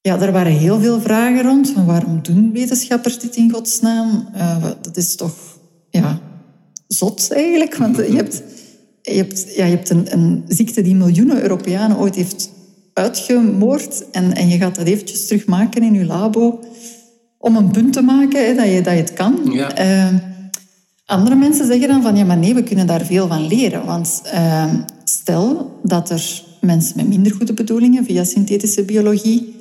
Ja, daar waren heel veel vragen rond. Van waarom doen wetenschappers dit in godsnaam? Uh, dat is toch ja, zot eigenlijk. Want je hebt, je hebt, ja, je hebt een, een ziekte die miljoenen Europeanen ooit heeft uitgemoord. En, en je gaat dat eventjes terugmaken in je labo. Om een punt te maken hè, dat, je, dat je het kan. Ja. Uh, andere mensen zeggen dan van ja, maar nee, we kunnen daar veel van leren. Want uh, stel dat er mensen met minder goede bedoelingen via synthetische biologie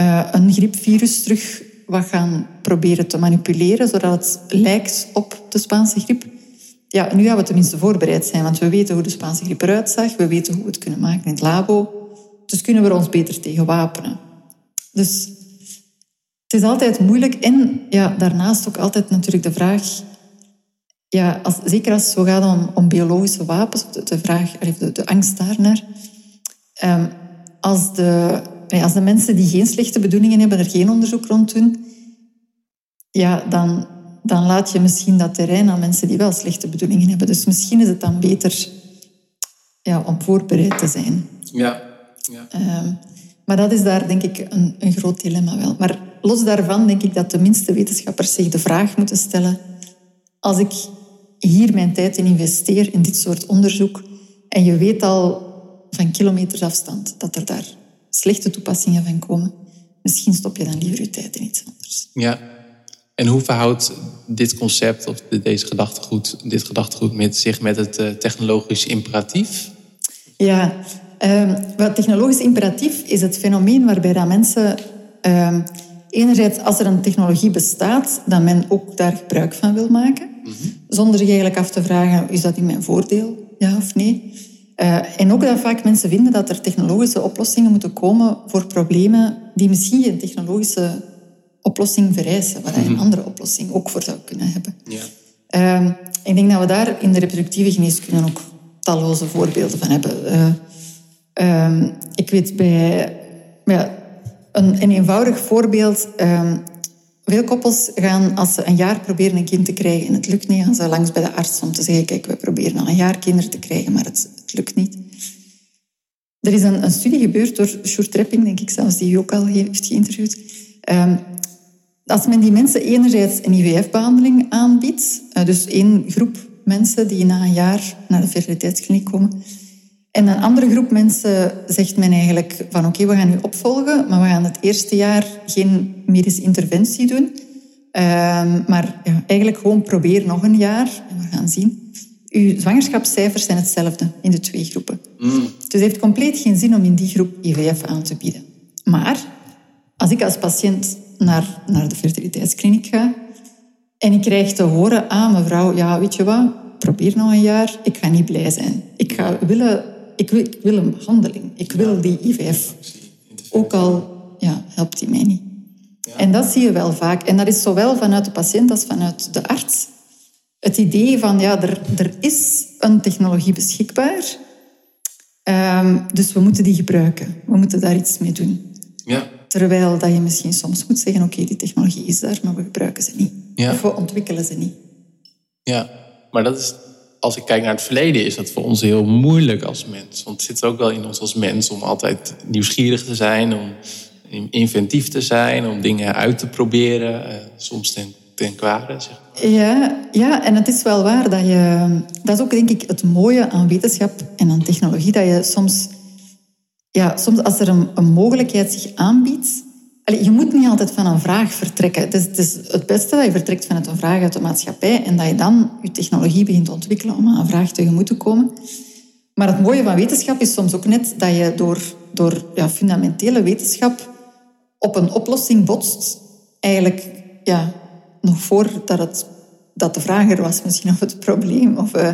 Uh, een griepvirus terug wat gaan proberen te manipuleren, zodat het lijkt op de Spaanse griep. Ja, nu gaan we tenminste voorbereid zijn, want we weten hoe de Spaanse griep eruit zag, we weten hoe we het kunnen maken in het labo, dus kunnen we er ons beter tegen wapenen. Dus het is altijd moeilijk en ja, daarnaast ook altijd natuurlijk de vraag, ja, als, zeker als het zo gaat om, om biologische wapens, de, de vraag, de, de angst daarnaar, um, als de Nee, als de mensen die geen slechte bedoelingen hebben er geen onderzoek rond doen, ja, dan, dan laat je misschien dat terrein aan mensen die wel slechte bedoelingen hebben. Dus misschien is het dan beter ja, om voorbereid te zijn. Ja. ja. Uh, maar dat is daar denk ik een, een groot dilemma wel. Maar los daarvan denk ik dat de minste wetenschappers zich de vraag moeten stellen: als ik hier mijn tijd in investeer, in dit soort onderzoek, en je weet al van kilometers afstand dat er daar slechte toepassingen van komen, misschien stop je dan liever je tijd in iets anders. Ja, en hoe verhoudt dit concept of deze gedachtegoed, dit gedachtegoed met zich met het technologisch imperatief? Ja, um, wat technologisch imperatief is het fenomeen waarbij dat mensen um, enerzijds als er een technologie bestaat, dat men ook daar gebruik van wil maken. Mm-hmm. Zonder zich eigenlijk af te vragen, is dat in mijn voordeel? Ja of nee? Uh, en ook dat vaak mensen vinden dat er technologische oplossingen moeten komen voor problemen die misschien een technologische oplossing vereisen, waar je mm-hmm. een andere oplossing ook voor zou kunnen hebben. Ja. Uh, ik denk dat we daar in de reproductieve geneeskunde ook talloze voorbeelden van hebben. Uh, um, ik weet bij... Ja, Een, een eenvoudig voorbeeld. Um, veel koppels gaan, als ze een jaar proberen een kind te krijgen en het lukt niet, gaan ze langs bij de arts om te zeggen, kijk, we proberen al een jaar kinderen te krijgen, maar het, het lukt niet. Er is een, een studie gebeurd door Sjoerd Trepping, denk ik zelfs, die u ook al heeft geïnterviewd. Um, als men die mensen enerzijds een I V F-behandeling aanbiedt, uh, dus één groep mensen die na een jaar naar de fertiliteitskliniek komen, en een andere groep mensen zegt men eigenlijk van oké, okay, we gaan u opvolgen, maar we gaan het eerste jaar geen medische interventie doen. Uh, maar ja, eigenlijk gewoon probeer nog een jaar en we gaan zien. Uw zwangerschapscijfers zijn hetzelfde in de twee groepen. Mm. Dus het heeft compleet geen zin om in die groep I V F aan te bieden. Maar als ik als patiënt naar, naar de fertiliteitskliniek ga en ik krijg te horen, ah mevrouw, ja weet je wat, probeer nog een jaar, ik ga niet blij zijn. Ik ga willen... Ik wil, ik wil een behandeling. Ik wil ja, die I V F. Ook al ja, helpt die mij niet. Ja. En dat zie je wel vaak. En dat is zowel vanuit de patiënt als vanuit de arts. Het idee van, ja, er, er is een technologie beschikbaar. Um, dus we moeten die gebruiken. We moeten daar iets mee doen. Ja. Terwijl dat je misschien soms moet zeggen, oké, okay, die technologie is daar, maar we gebruiken ze niet. Ja. Of we ontwikkelen ze niet. Ja, maar dat is... Als ik kijk naar het verleden, is dat voor ons heel moeilijk als mens. Want het zit ook wel in ons als mens om altijd nieuwsgierig te zijn, om inventief te zijn, om dingen uit te proberen. Soms ten, ten kwade, zeg maar. Ja, ja, en het is wel waar dat je... Dat is ook, denk ik, het mooie aan wetenschap en aan technologie. Dat je soms... Ja, soms als er een, een mogelijkheid zich aanbiedt... Allee, je moet niet altijd van een vraag vertrekken. Het is, het is het beste dat je vertrekt vanuit een vraag uit de maatschappij en dat je dan je technologie begint te ontwikkelen om aan een vraag tegemoet te komen. Maar het mooie van wetenschap is soms ook net dat je door, door ja, fundamentele wetenschap op een oplossing botst. Eigenlijk ja, nog voordat het, dat de vraag er was misschien, of het probleem. Of, uh...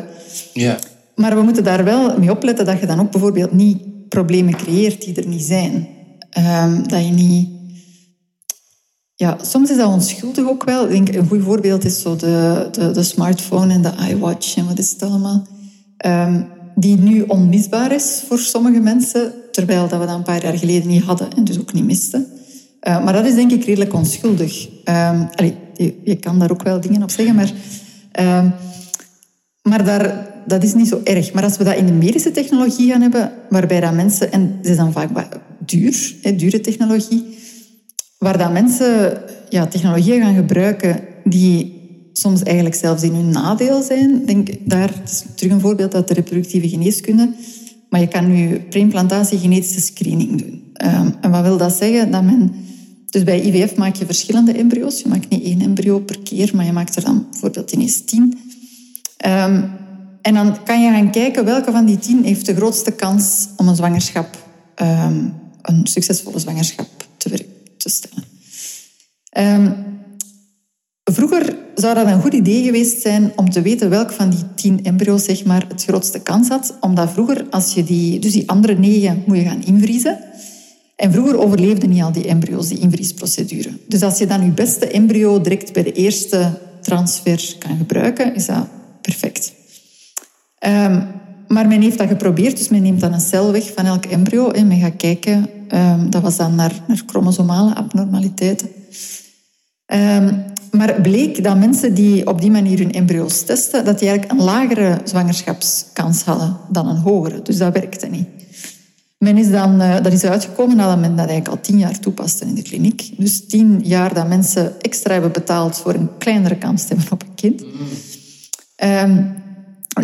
yeah. Maar we moeten daar wel mee opletten dat je dan ook bijvoorbeeld niet problemen creëert die er niet zijn. Um, dat je niet... Ja, soms is dat onschuldig ook wel. Ik denk, een goed voorbeeld is zo de, de, de smartphone en de iWatch en wat is het allemaal. Um, die nu onmisbaar is voor sommige mensen, terwijl dat we dat een paar jaar geleden niet hadden en dus ook niet misten. Uh, maar dat is denk ik redelijk onschuldig. Um, allee, je, je kan daar ook wel dingen op zeggen, maar, um, maar daar, dat is niet zo erg. Maar als we dat in de medische technologie gaan hebben, waarbij dat mensen, en het is dan vaak duur, hè, dure technologie... Waar dat mensen ja, technologieën gaan gebruiken die soms eigenlijk zelfs in hun nadeel zijn. Denk, daar is terug een voorbeeld uit de reproductieve geneeskunde. Maar je kan nu preimplantatie genetische screening doen. Um, en wat wil dat zeggen? Dat men, dus bij I V F maak je verschillende embryo's. Je maakt niet één embryo per keer, maar je maakt er dan bijvoorbeeld ineens tien. Um, en dan kan je gaan kijken welke van die tien heeft de grootste kans om een zwangerschap, um, een succesvolle zwangerschap te werken. Te stellen. Um, vroeger zou dat een goed idee geweest zijn om te weten welk van die tien embryo's zeg maar, het grootste kans had. Omdat vroeger, als je die, dus die andere negen moet je gaan invriezen. En vroeger overleefden niet al die embryo's, die invriesprocedure. Dus als je dan je beste embryo direct bij de eerste transfer kan gebruiken, is dat perfect. Um, maar men heeft dat geprobeerd, dus men neemt dan een cel weg van elk embryo en men gaat kijken... Um, dat was dan naar, naar chromosomale abnormaliteiten. Um, maar bleek dat mensen die op die manier hun embryo's testen, dat die eigenlijk een lagere zwangerschapskans hadden dan een hogere. Dus dat werkte niet. Men is dan, uh, dat is uitgekomen nadat men dat eigenlijk al tien jaar toepaste in de kliniek. Dus tien jaar dat mensen extra hebben betaald voor een kleinere kans te hebben op een kind. Um,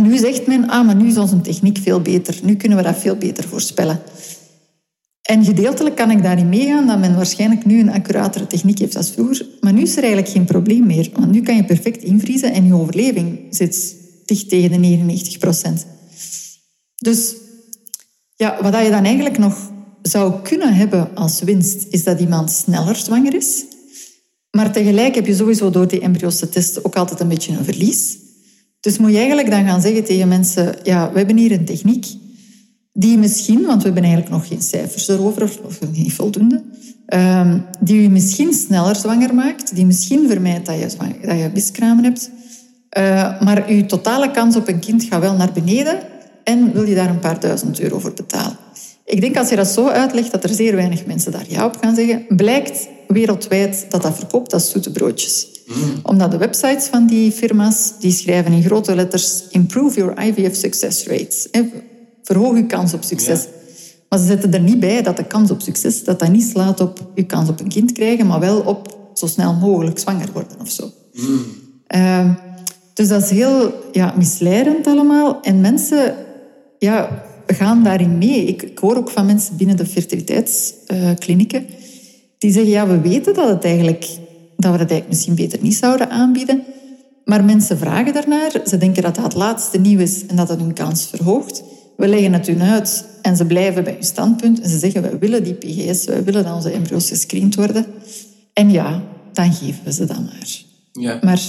nu zegt men, ah, maar nu is onze techniek veel beter. Nu kunnen we dat veel beter voorspellen. En gedeeltelijk kan ik daarin meegaan dat men waarschijnlijk nu een accuratere techniek heeft als vroeger. Maar nu is er eigenlijk geen probleem meer. Want nu kan je perfect invriezen en je overleving zit dicht tegen de negenennegentig procent. Dus ja, wat je dan eigenlijk nog zou kunnen hebben als winst, is dat iemand sneller zwanger is. Maar tegelijk heb je sowieso door die embryo's te testen ook altijd een beetje een verlies. Dus moet je eigenlijk dan gaan zeggen tegen mensen, ja, we hebben hier een techniek die misschien, want we hebben eigenlijk nog geen cijfers erover, of niet voldoende, um, die je misschien sneller zwanger maakt, die misschien vermijdt dat je, zwanger, dat je miskramen hebt, uh, maar je totale kans op een kind gaat wel naar beneden en wil je daar een paar duizend euro voor betalen. Ik denk als je dat zo uitlegt, dat er zeer weinig mensen daar ja op gaan zeggen. Blijkt wereldwijd dat dat verkoopt als zoete broodjes. Mm. Omdat de websites van die firma's, die schrijven in grote letters improve your I V F success rates. Verhoog je kans op succes. Ja. Maar ze zetten er niet bij dat de kans op succes, dat dat niet slaat op je kans op een kind krijgen, maar wel op zo snel mogelijk zwanger worden of zo. Mm. Uh, dus dat is heel ja, misleidend allemaal. En mensen... ja. We gaan daarin mee. Ik, ik hoor ook van mensen binnen de fertiliteitsklinieken uh, die zeggen, ja, we weten dat, het eigenlijk, dat we dat eigenlijk misschien beter niet zouden aanbieden. Maar mensen vragen daarnaar. Ze denken dat dat het laatste nieuw is en dat dat hun kans verhoogt. We leggen het hun uit en ze blijven bij hun standpunt. En ze zeggen, wij willen die P G S, wij willen dat onze embryo's gescreend worden. En ja, dan geven we ze dan maar. Ja. Maar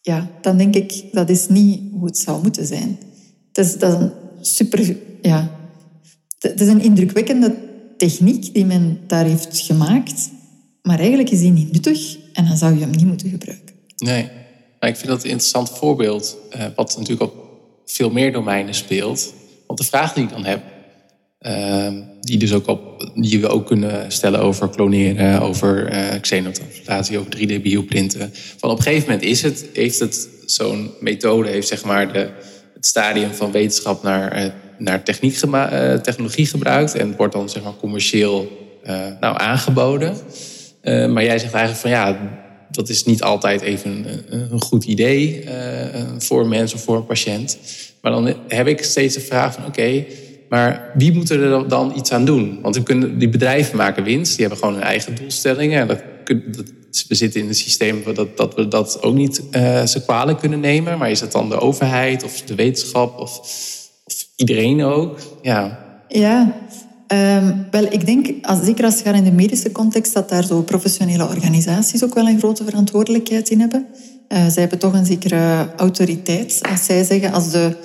ja, dan denk ik, dat is niet hoe het zou moeten zijn. Het is, dat is een super, ja. Het is een indrukwekkende techniek die men daar heeft gemaakt. Maar eigenlijk is die niet nuttig en dan zou je hem niet moeten gebruiken. Nee, maar ik vind dat een interessant voorbeeld. Wat natuurlijk op veel meer domeinen speelt. Want de vraag die ik dan heb, die, dus ook op, die we ook kunnen stellen over kloneren, over xenotransplantatie, over drie D bioprinten. Van op een gegeven moment is het, heeft het zo'n methode, heeft zeg maar de... stadium van wetenschap naar, naar techniek gema- technologie gebruikt en wordt dan zeg maar commercieel uh, nou, aangeboden. Uh, maar jij zegt eigenlijk van ja, dat is niet altijd even een, een goed idee uh, voor een mens of voor een patiënt. Maar dan heb ik steeds de vraag van oké, okay, maar wie moet er dan iets aan doen? Want we kunnen, die bedrijven maken winst, die hebben gewoon hun eigen doelstellingen. En dat, dat, we zitten in een systeem dat, dat we dat ook niet uh, zo kwalijk kunnen nemen. Maar is dat dan de overheid of de wetenschap of, of iedereen ook? Ja, ja um, wel, ik denk, als, zeker als het gaat in de medische context, dat daar zo professionele organisaties ook wel een grote verantwoordelijkheid in hebben. Uh, zij hebben toch een zekere autoriteit. Als zij zeggen, als de...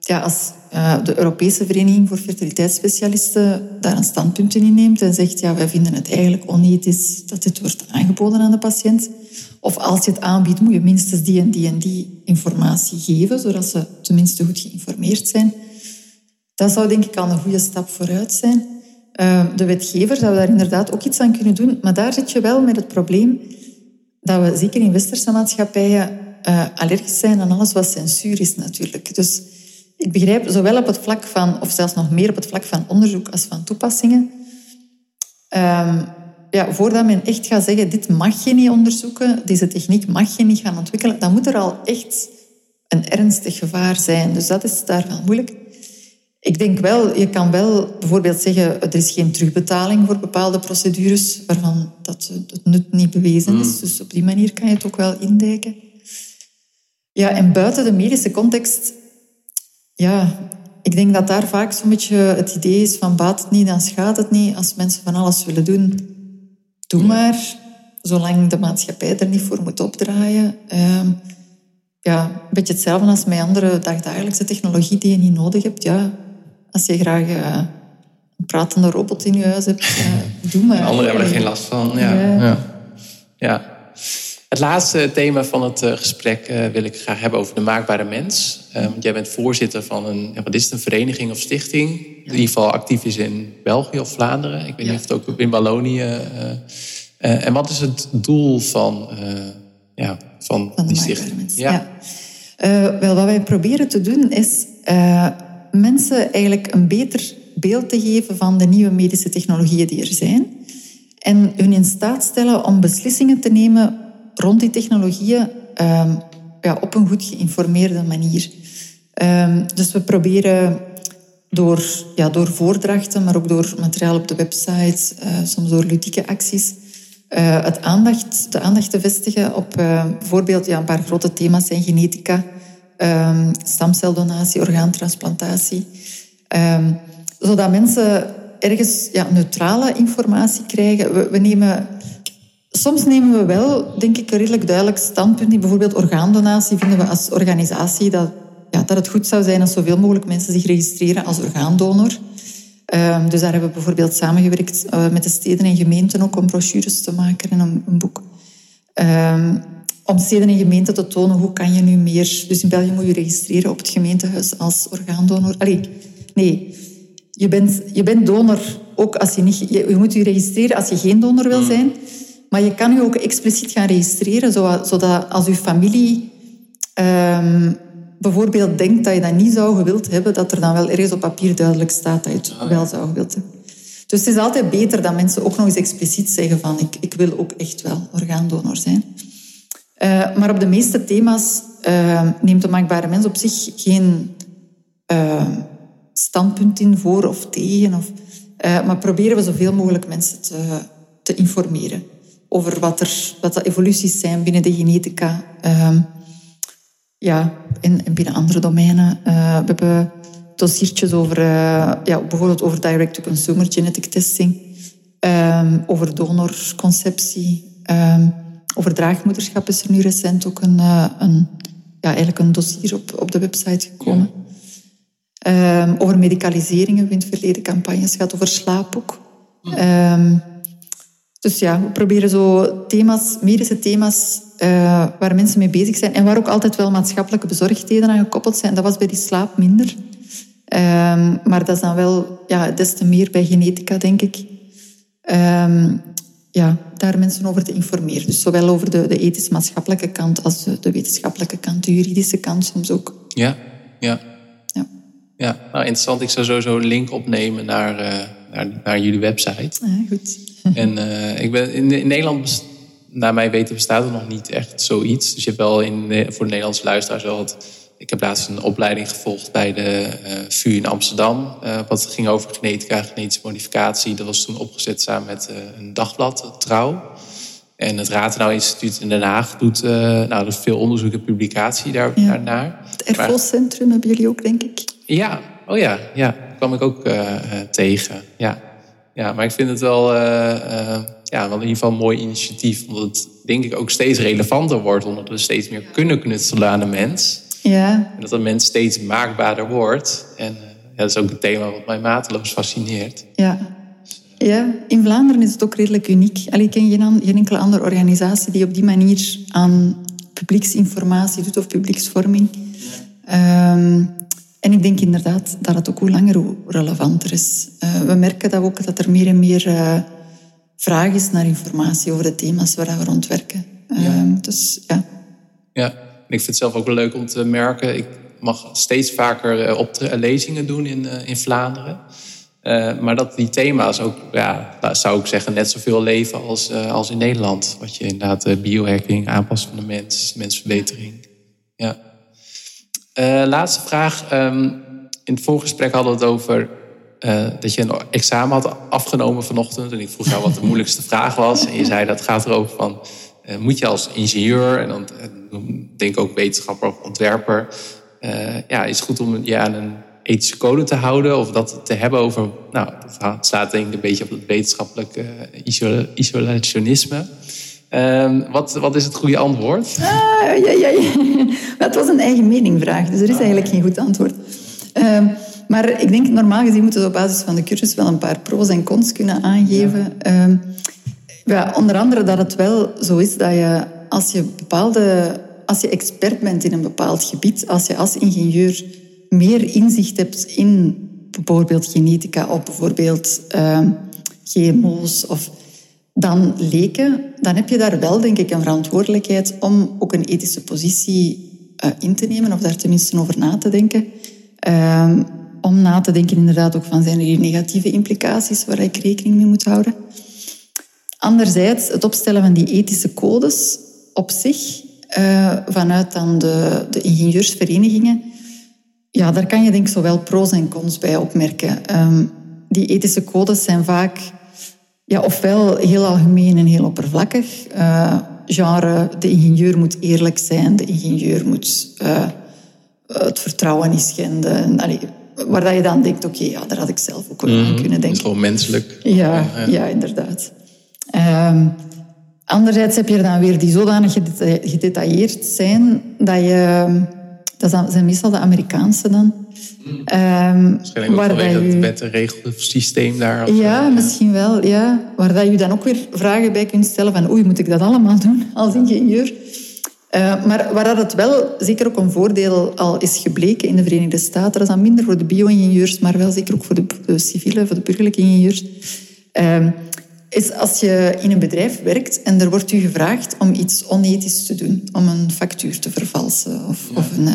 Ja, als uh, de Europese Vereniging voor Fertiliteitsspecialisten daar een standpunt in neemt en zegt, ja, wij vinden het eigenlijk onethisch dat dit wordt aangeboden aan de patiënt. Of als je het aanbiedt, moet je minstens die en die en die informatie geven, zodat ze tenminste goed geïnformeerd zijn. Dat zou denk ik al een goede stap vooruit zijn. Uh, de wetgever zou daar inderdaad ook iets aan kunnen doen, maar daar zit je wel met het probleem dat we zeker in westerse maatschappijen uh, allergisch zijn aan alles wat censuur is natuurlijk. Dus ik begrijp, zowel op het vlak van, of zelfs nog meer op het vlak van onderzoek als van toepassingen. Um, ja, voordat men echt gaat zeggen, dit mag je niet onderzoeken, deze techniek mag je niet gaan ontwikkelen, dan moet er al echt een ernstig gevaar zijn. Dus dat is daar wel moeilijk. Ik denk wel, je kan wel bijvoorbeeld zeggen, er is geen terugbetaling voor bepaalde procedures, waarvan dat het nut niet bewezen is. Dus op die manier kan je het ook wel indijken. Ja, en buiten de medische context... Ja, ik denk dat daar vaak zo'n beetje het idee is van baat het niet, dan schaadt het niet. Als mensen van alles willen doen, doe maar. Zolang de maatschappij er niet voor moet opdraaien. Um, ja, een beetje hetzelfde als met andere dagdagelijkse technologie die je niet nodig hebt. Ja, als je graag uh, een pratende robot in je huis hebt, uh, doe maar. Anderen hebben er geen last van, ja. ja. ja. ja. Het laatste thema van het gesprek uh, wil ik graag hebben over de maakbare mens. Uh, want jij bent voorzitter van een, wat is het, een vereniging of stichting. Ja. In ieder geval actief is in België of Vlaanderen. Ik weet ja. niet of het ook in Wallonië. Uh, uh, en wat is het doel van, uh, ja, van, van de die stichting? Mens. Ja. Ja. Uh, wel, wat wij proberen te doen is uh, mensen eigenlijk een beter beeld te geven van de nieuwe medische technologieën die er zijn. En hun in staat stellen om beslissingen te nemen rond die technologieën um, ja, op een goed geïnformeerde manier. Um, dus we proberen door, ja, door voordrachten, maar ook door materiaal op de website, uh, soms door ludieke acties, uh, het aandacht, de aandacht te vestigen op uh, bijvoorbeeld ja, een paar grote thema's zijn genetica, um, stamceldonatie, orgaantransplantatie. Um, zodat mensen ergens ja, neutrale informatie krijgen. We, we nemen... Soms nemen we wel, denk ik, een redelijk duidelijk standpunt in. Bijvoorbeeld orgaandonatie vinden we als organisatie dat, ja, dat het goed zou zijn als zoveel mogelijk mensen zich registreren als orgaandonor. Um, dus daar hebben we bijvoorbeeld samengewerkt uh, met de steden en gemeenten ook om brochures te maken en een, een boek. Um, om steden en gemeenten te tonen hoe kan je nu meer... Dus in België moet je registreren op het gemeentehuis als orgaandonor. Allee, nee. Je bent, je bent donor ook als je niet... Je, je moet je registreren als je geen donor wil zijn. Maar je kan je ook expliciet gaan registreren, zodat als je familie um, bijvoorbeeld denkt dat je dat niet zou gewild hebben, dat er dan wel ergens op papier duidelijk staat dat je het oh, wel zou gewild hebben. Dus het is altijd beter dat mensen ook nog eens expliciet zeggen van ik, ik wil ook echt wel orgaandonor zijn. Uh, maar op de meeste thema's uh, neemt de maakbare mens op zich geen uh, standpunt in voor of tegen. Of, uh, maar proberen we zoveel mogelijk mensen te, te informeren over wat, er, wat de evoluties zijn binnen de genetica uh, ja, en, en binnen andere domeinen. Uh, we hebben dossiertjes over, uh, ja, bijvoorbeeld over direct-to-consumer genetic testing, um, over donorconceptie, um, over draagmoederschap is er nu recent ook een, uh, een, ja, eigenlijk een dossier op, op de website gekomen. Ja. Um, over medicaliseringen, we in het verleden campagnes gehad, over slaap ook. Ja. Um, dus ja, we proberen zo thema's, medische thema's uh, waar mensen mee bezig zijn en waar ook altijd wel maatschappelijke bezorgdheden aan gekoppeld zijn. Dat was bij die slaap minder. Um, maar dat is dan wel ja, des te meer bij genetica, denk ik. Um, ja, daar mensen over te informeren. Dus zowel over de, de ethisch-maatschappelijke kant als de, de wetenschappelijke kant, de juridische kant soms ook. Ja, ja. Ja, ja. Nou, interessant. Ik zou sowieso een link opnemen naar, uh, naar, naar jullie website. Ja, goed. En uh, ik ben, in, in Nederland, best, naar mijn weten, bestaat er nog niet echt zoiets. Dus je hebt wel in, voor de Nederlandse luisteraars wel wat... Ik heb laatst een opleiding gevolgd bij de uh, V U in Amsterdam. Uh, wat ging over genetica, genetische modificatie. Dat was toen opgezet samen met uh, een dagblad, Trouw. En het Rathenau Instituut in Den Haag doet uh, nou, dus veel onderzoek en publicatie daar, ja. daarnaar. Het Erfgoedcentrum maar... hebben jullie ook, denk ik. Ja, oh ja, ja. Dat kwam ik ook uh, uh, tegen. Ja. ja, maar ik vind het wel, uh, uh, ja, wel in ieder geval een mooi initiatief. Omdat het denk ik ook steeds relevanter wordt. Omdat we steeds meer kunnen knutselen aan de mens... Ja. En dat een mens steeds maakbaarder wordt. En ja, dat is ook een thema wat mij mateloos fascineert. Ja. ja, in Vlaanderen is het ook redelijk uniek. Allee, ik ken geen, geen enkele andere organisatie die op die manier aan publieksinformatie doet of publieksvorming. Ja. Um, en ik denk inderdaad dat het ook hoe langer hoe relevanter is. Uh, we merken dat ook dat er meer en meer uh, vraag is naar informatie over de thema's waar we rond werken. Uh, ja. Dus ja. Ja. En ik vind het zelf ook wel leuk om te merken. Ik mag steeds vaker optre- lezingen doen in, in Vlaanderen. Uh, maar dat die thema's ook, ja, zou ik zeggen, net zoveel leven als, uh, als in Nederland. Wat je inderdaad, uh, biohacking, aanpassen van de mens, mensverbetering. Ja. Uh, laatste vraag. Um, in het voorgesprek hadden we het over uh, dat je een examen had afgenomen vanochtend. En ik vroeg jou wat de moeilijkste vraag was. En je zei, dat gaat erover van... Uh, moet je als ingenieur, en dan denk ook wetenschapper of ontwerper... Uh, ja, is het goed om je aan een ethische code te houden... of dat te hebben over... Nou, dat slaat denk ik een beetje op het wetenschappelijke isolationisme. Uh, wat, wat is het goede antwoord? Ah, ja, ja, ja. Dat was een eigen meningvraag, dus er is ah, eigenlijk ja. geen goed antwoord. Uh, maar ik denk, normaal gezien moeten we op basis van de cursus... wel een paar pro's en cons kunnen aangeven... Ja. Uh, Ja, onder andere dat het wel zo is dat je als je, bepaalde, als je expert bent in een bepaald gebied, als je als ingenieur meer inzicht hebt in bijvoorbeeld genetica of bijvoorbeeld uh, G M O's of dan leken, dan heb je daar wel denk ik een verantwoordelijkheid om ook een ethische positie uh, in te nemen of daar tenminste over na te denken. Uh, om na te denken inderdaad ook van zijn er hier negatieve implicaties waar ik rekening mee moet houden. Anderzijds, het opstellen van die ethische codes op zich, uh, vanuit dan de, de ingenieursverenigingen, ja, daar kan je denk ik zowel pro's en cons bij opmerken. Um, die ethische codes zijn vaak ja, ofwel heel algemeen en heel oppervlakkig. Uh, genre, de ingenieur moet eerlijk zijn, de ingenieur moet uh, het vertrouwen niet schenden... Allee, waar je dan denkt, oké, okay, ja, daar had ik zelf ook wel mm, aan kunnen denken. Dat is gewoon menselijk. Ja, ja, ja. ja inderdaad. Um, Anderzijds heb je er dan weer die zodanig gedetailleerd zijn dat je... Dat zijn meestal de Amerikaanse dan. Mm. Um, Waarschijnlijk ook vanwege het wettenregelsysteem daar. Of, ja, uh, misschien wel. Ja. Waar dat je dan ook weer vragen bij kunt stellen van oei, moet ik dat allemaal doen als ingenieur? Uh, maar waar dat het wel zeker ook een voordeel al is gebleken in de Verenigde Staten, dat is dan minder voor de bio-ingenieurs, maar wel zeker ook voor de, de civiele, voor de burgerlijke ingenieurs, uh, is als je in een bedrijf werkt en er wordt u gevraagd om iets onethisch te doen, om een factuur te vervalsen. Of, ja. of een, uh,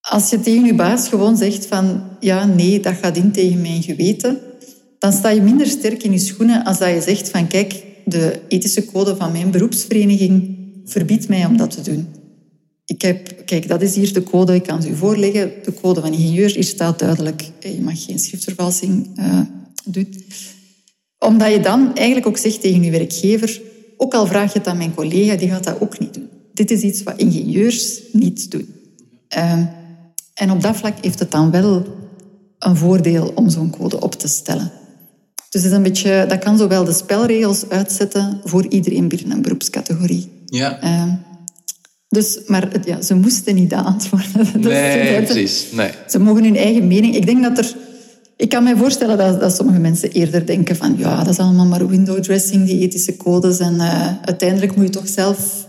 als je tegen je baas gewoon zegt van ja, nee, dat gaat in tegen mijn geweten, dan sta je minder sterk in je schoenen als dat je zegt van kijk, de ethische code van mijn beroepsvereniging verbiedt mij om dat te doen. Ik heb, kijk, dat is hier de code, ik kan ze u voorleggen. De code van ingenieurs, hier staat duidelijk, je mag geen schriftvervalsing uh, doen. Omdat je dan eigenlijk ook zegt tegen je werkgever, ook al vraag je het aan mijn collega, die gaat dat ook niet doen. Dit is iets wat ingenieurs niet doen. Uh, en op dat vlak heeft het dan wel een voordeel om zo'n code op te stellen. Dus het is een beetje, dat kan zowel de spelregels uitzetten voor iedereen binnen een beroepscategorie. Ja. Uh, dus, maar het, ja, ze moesten niet dat antwoorden. Dat nee, precies. Nee. Ze mogen hun eigen mening... Ik denk dat er... Ik kan mij voorstellen dat, dat sommige mensen eerder denken van... Ja, dat is allemaal maar window dressing, die ethische codes. En uh, uiteindelijk moet je toch zelf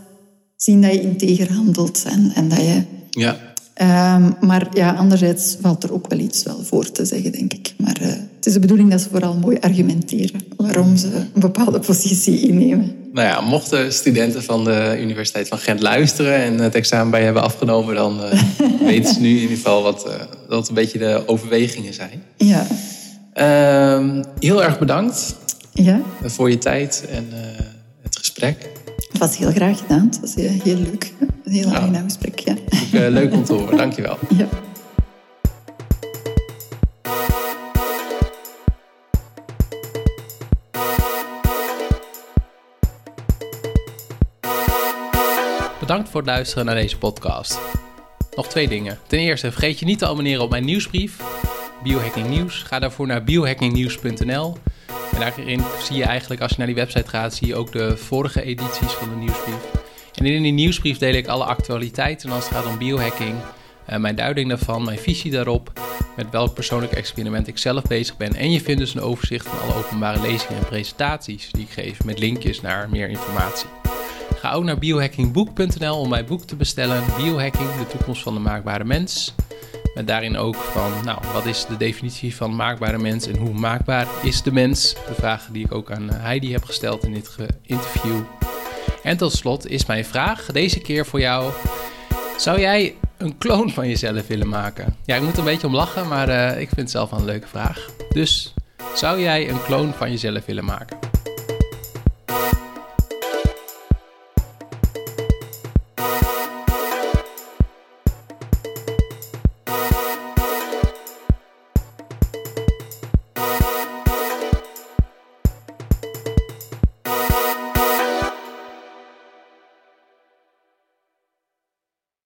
zien dat je integer handelt. En, en dat je... Ja. Um, maar ja, anderzijds valt er ook wel iets wel voor te zeggen, denk ik. Maar uh, het is de bedoeling dat ze vooral mooi argumenteren waarom ze een bepaalde positie innemen. Nou ja, mochten studenten van de Universiteit van Gent luisteren en het examen bij hebben afgenomen, dan uh, weten ze nu in ieder geval wat, uh, wat een beetje de overwegingen zijn. Ja. Um, heel erg bedankt ja. voor je tijd en uh, het gesprek. Het was heel graag gedaan. Het was heel, heel leuk. Een heel aangenaam nou, gesprek, ja. Uh, leuk om te horen, dankjewel. Ja. Bedankt voor het luisteren naar deze podcast. Nog twee dingen. Ten eerste, vergeet je niet te abonneren op mijn nieuwsbrief, Biohacking Nieuws. Ga daarvoor naar biohacking nieuws punt n l. En daarin zie je eigenlijk, als je naar die website gaat, zie je ook de vorige edities van de nieuwsbrief. En in die nieuwsbrief deel ik alle actualiteiten als het gaat om biohacking, mijn duiding daarvan, mijn visie daarop, met welk persoonlijk experiment ik zelf bezig ben. En je vindt dus een overzicht van alle openbare lezingen en presentaties die ik geef, met linkjes naar meer informatie. Ga ook naar biohacking boek punt n l om mijn boek te bestellen, Biohacking: De toekomst van de maakbare mens. Met daarin ook van, nou, wat is de definitie van maakbare mens en hoe maakbaar is de mens? De vragen die ik ook aan Heidi heb gesteld in dit interview. En tot slot is mijn vraag deze keer voor jou. Zou jij een kloon van jezelf willen maken? Ja, ik moet een beetje om lachen, maar uh, ik vind het zelf wel een leuke vraag. Dus, zou jij een kloon van jezelf willen maken?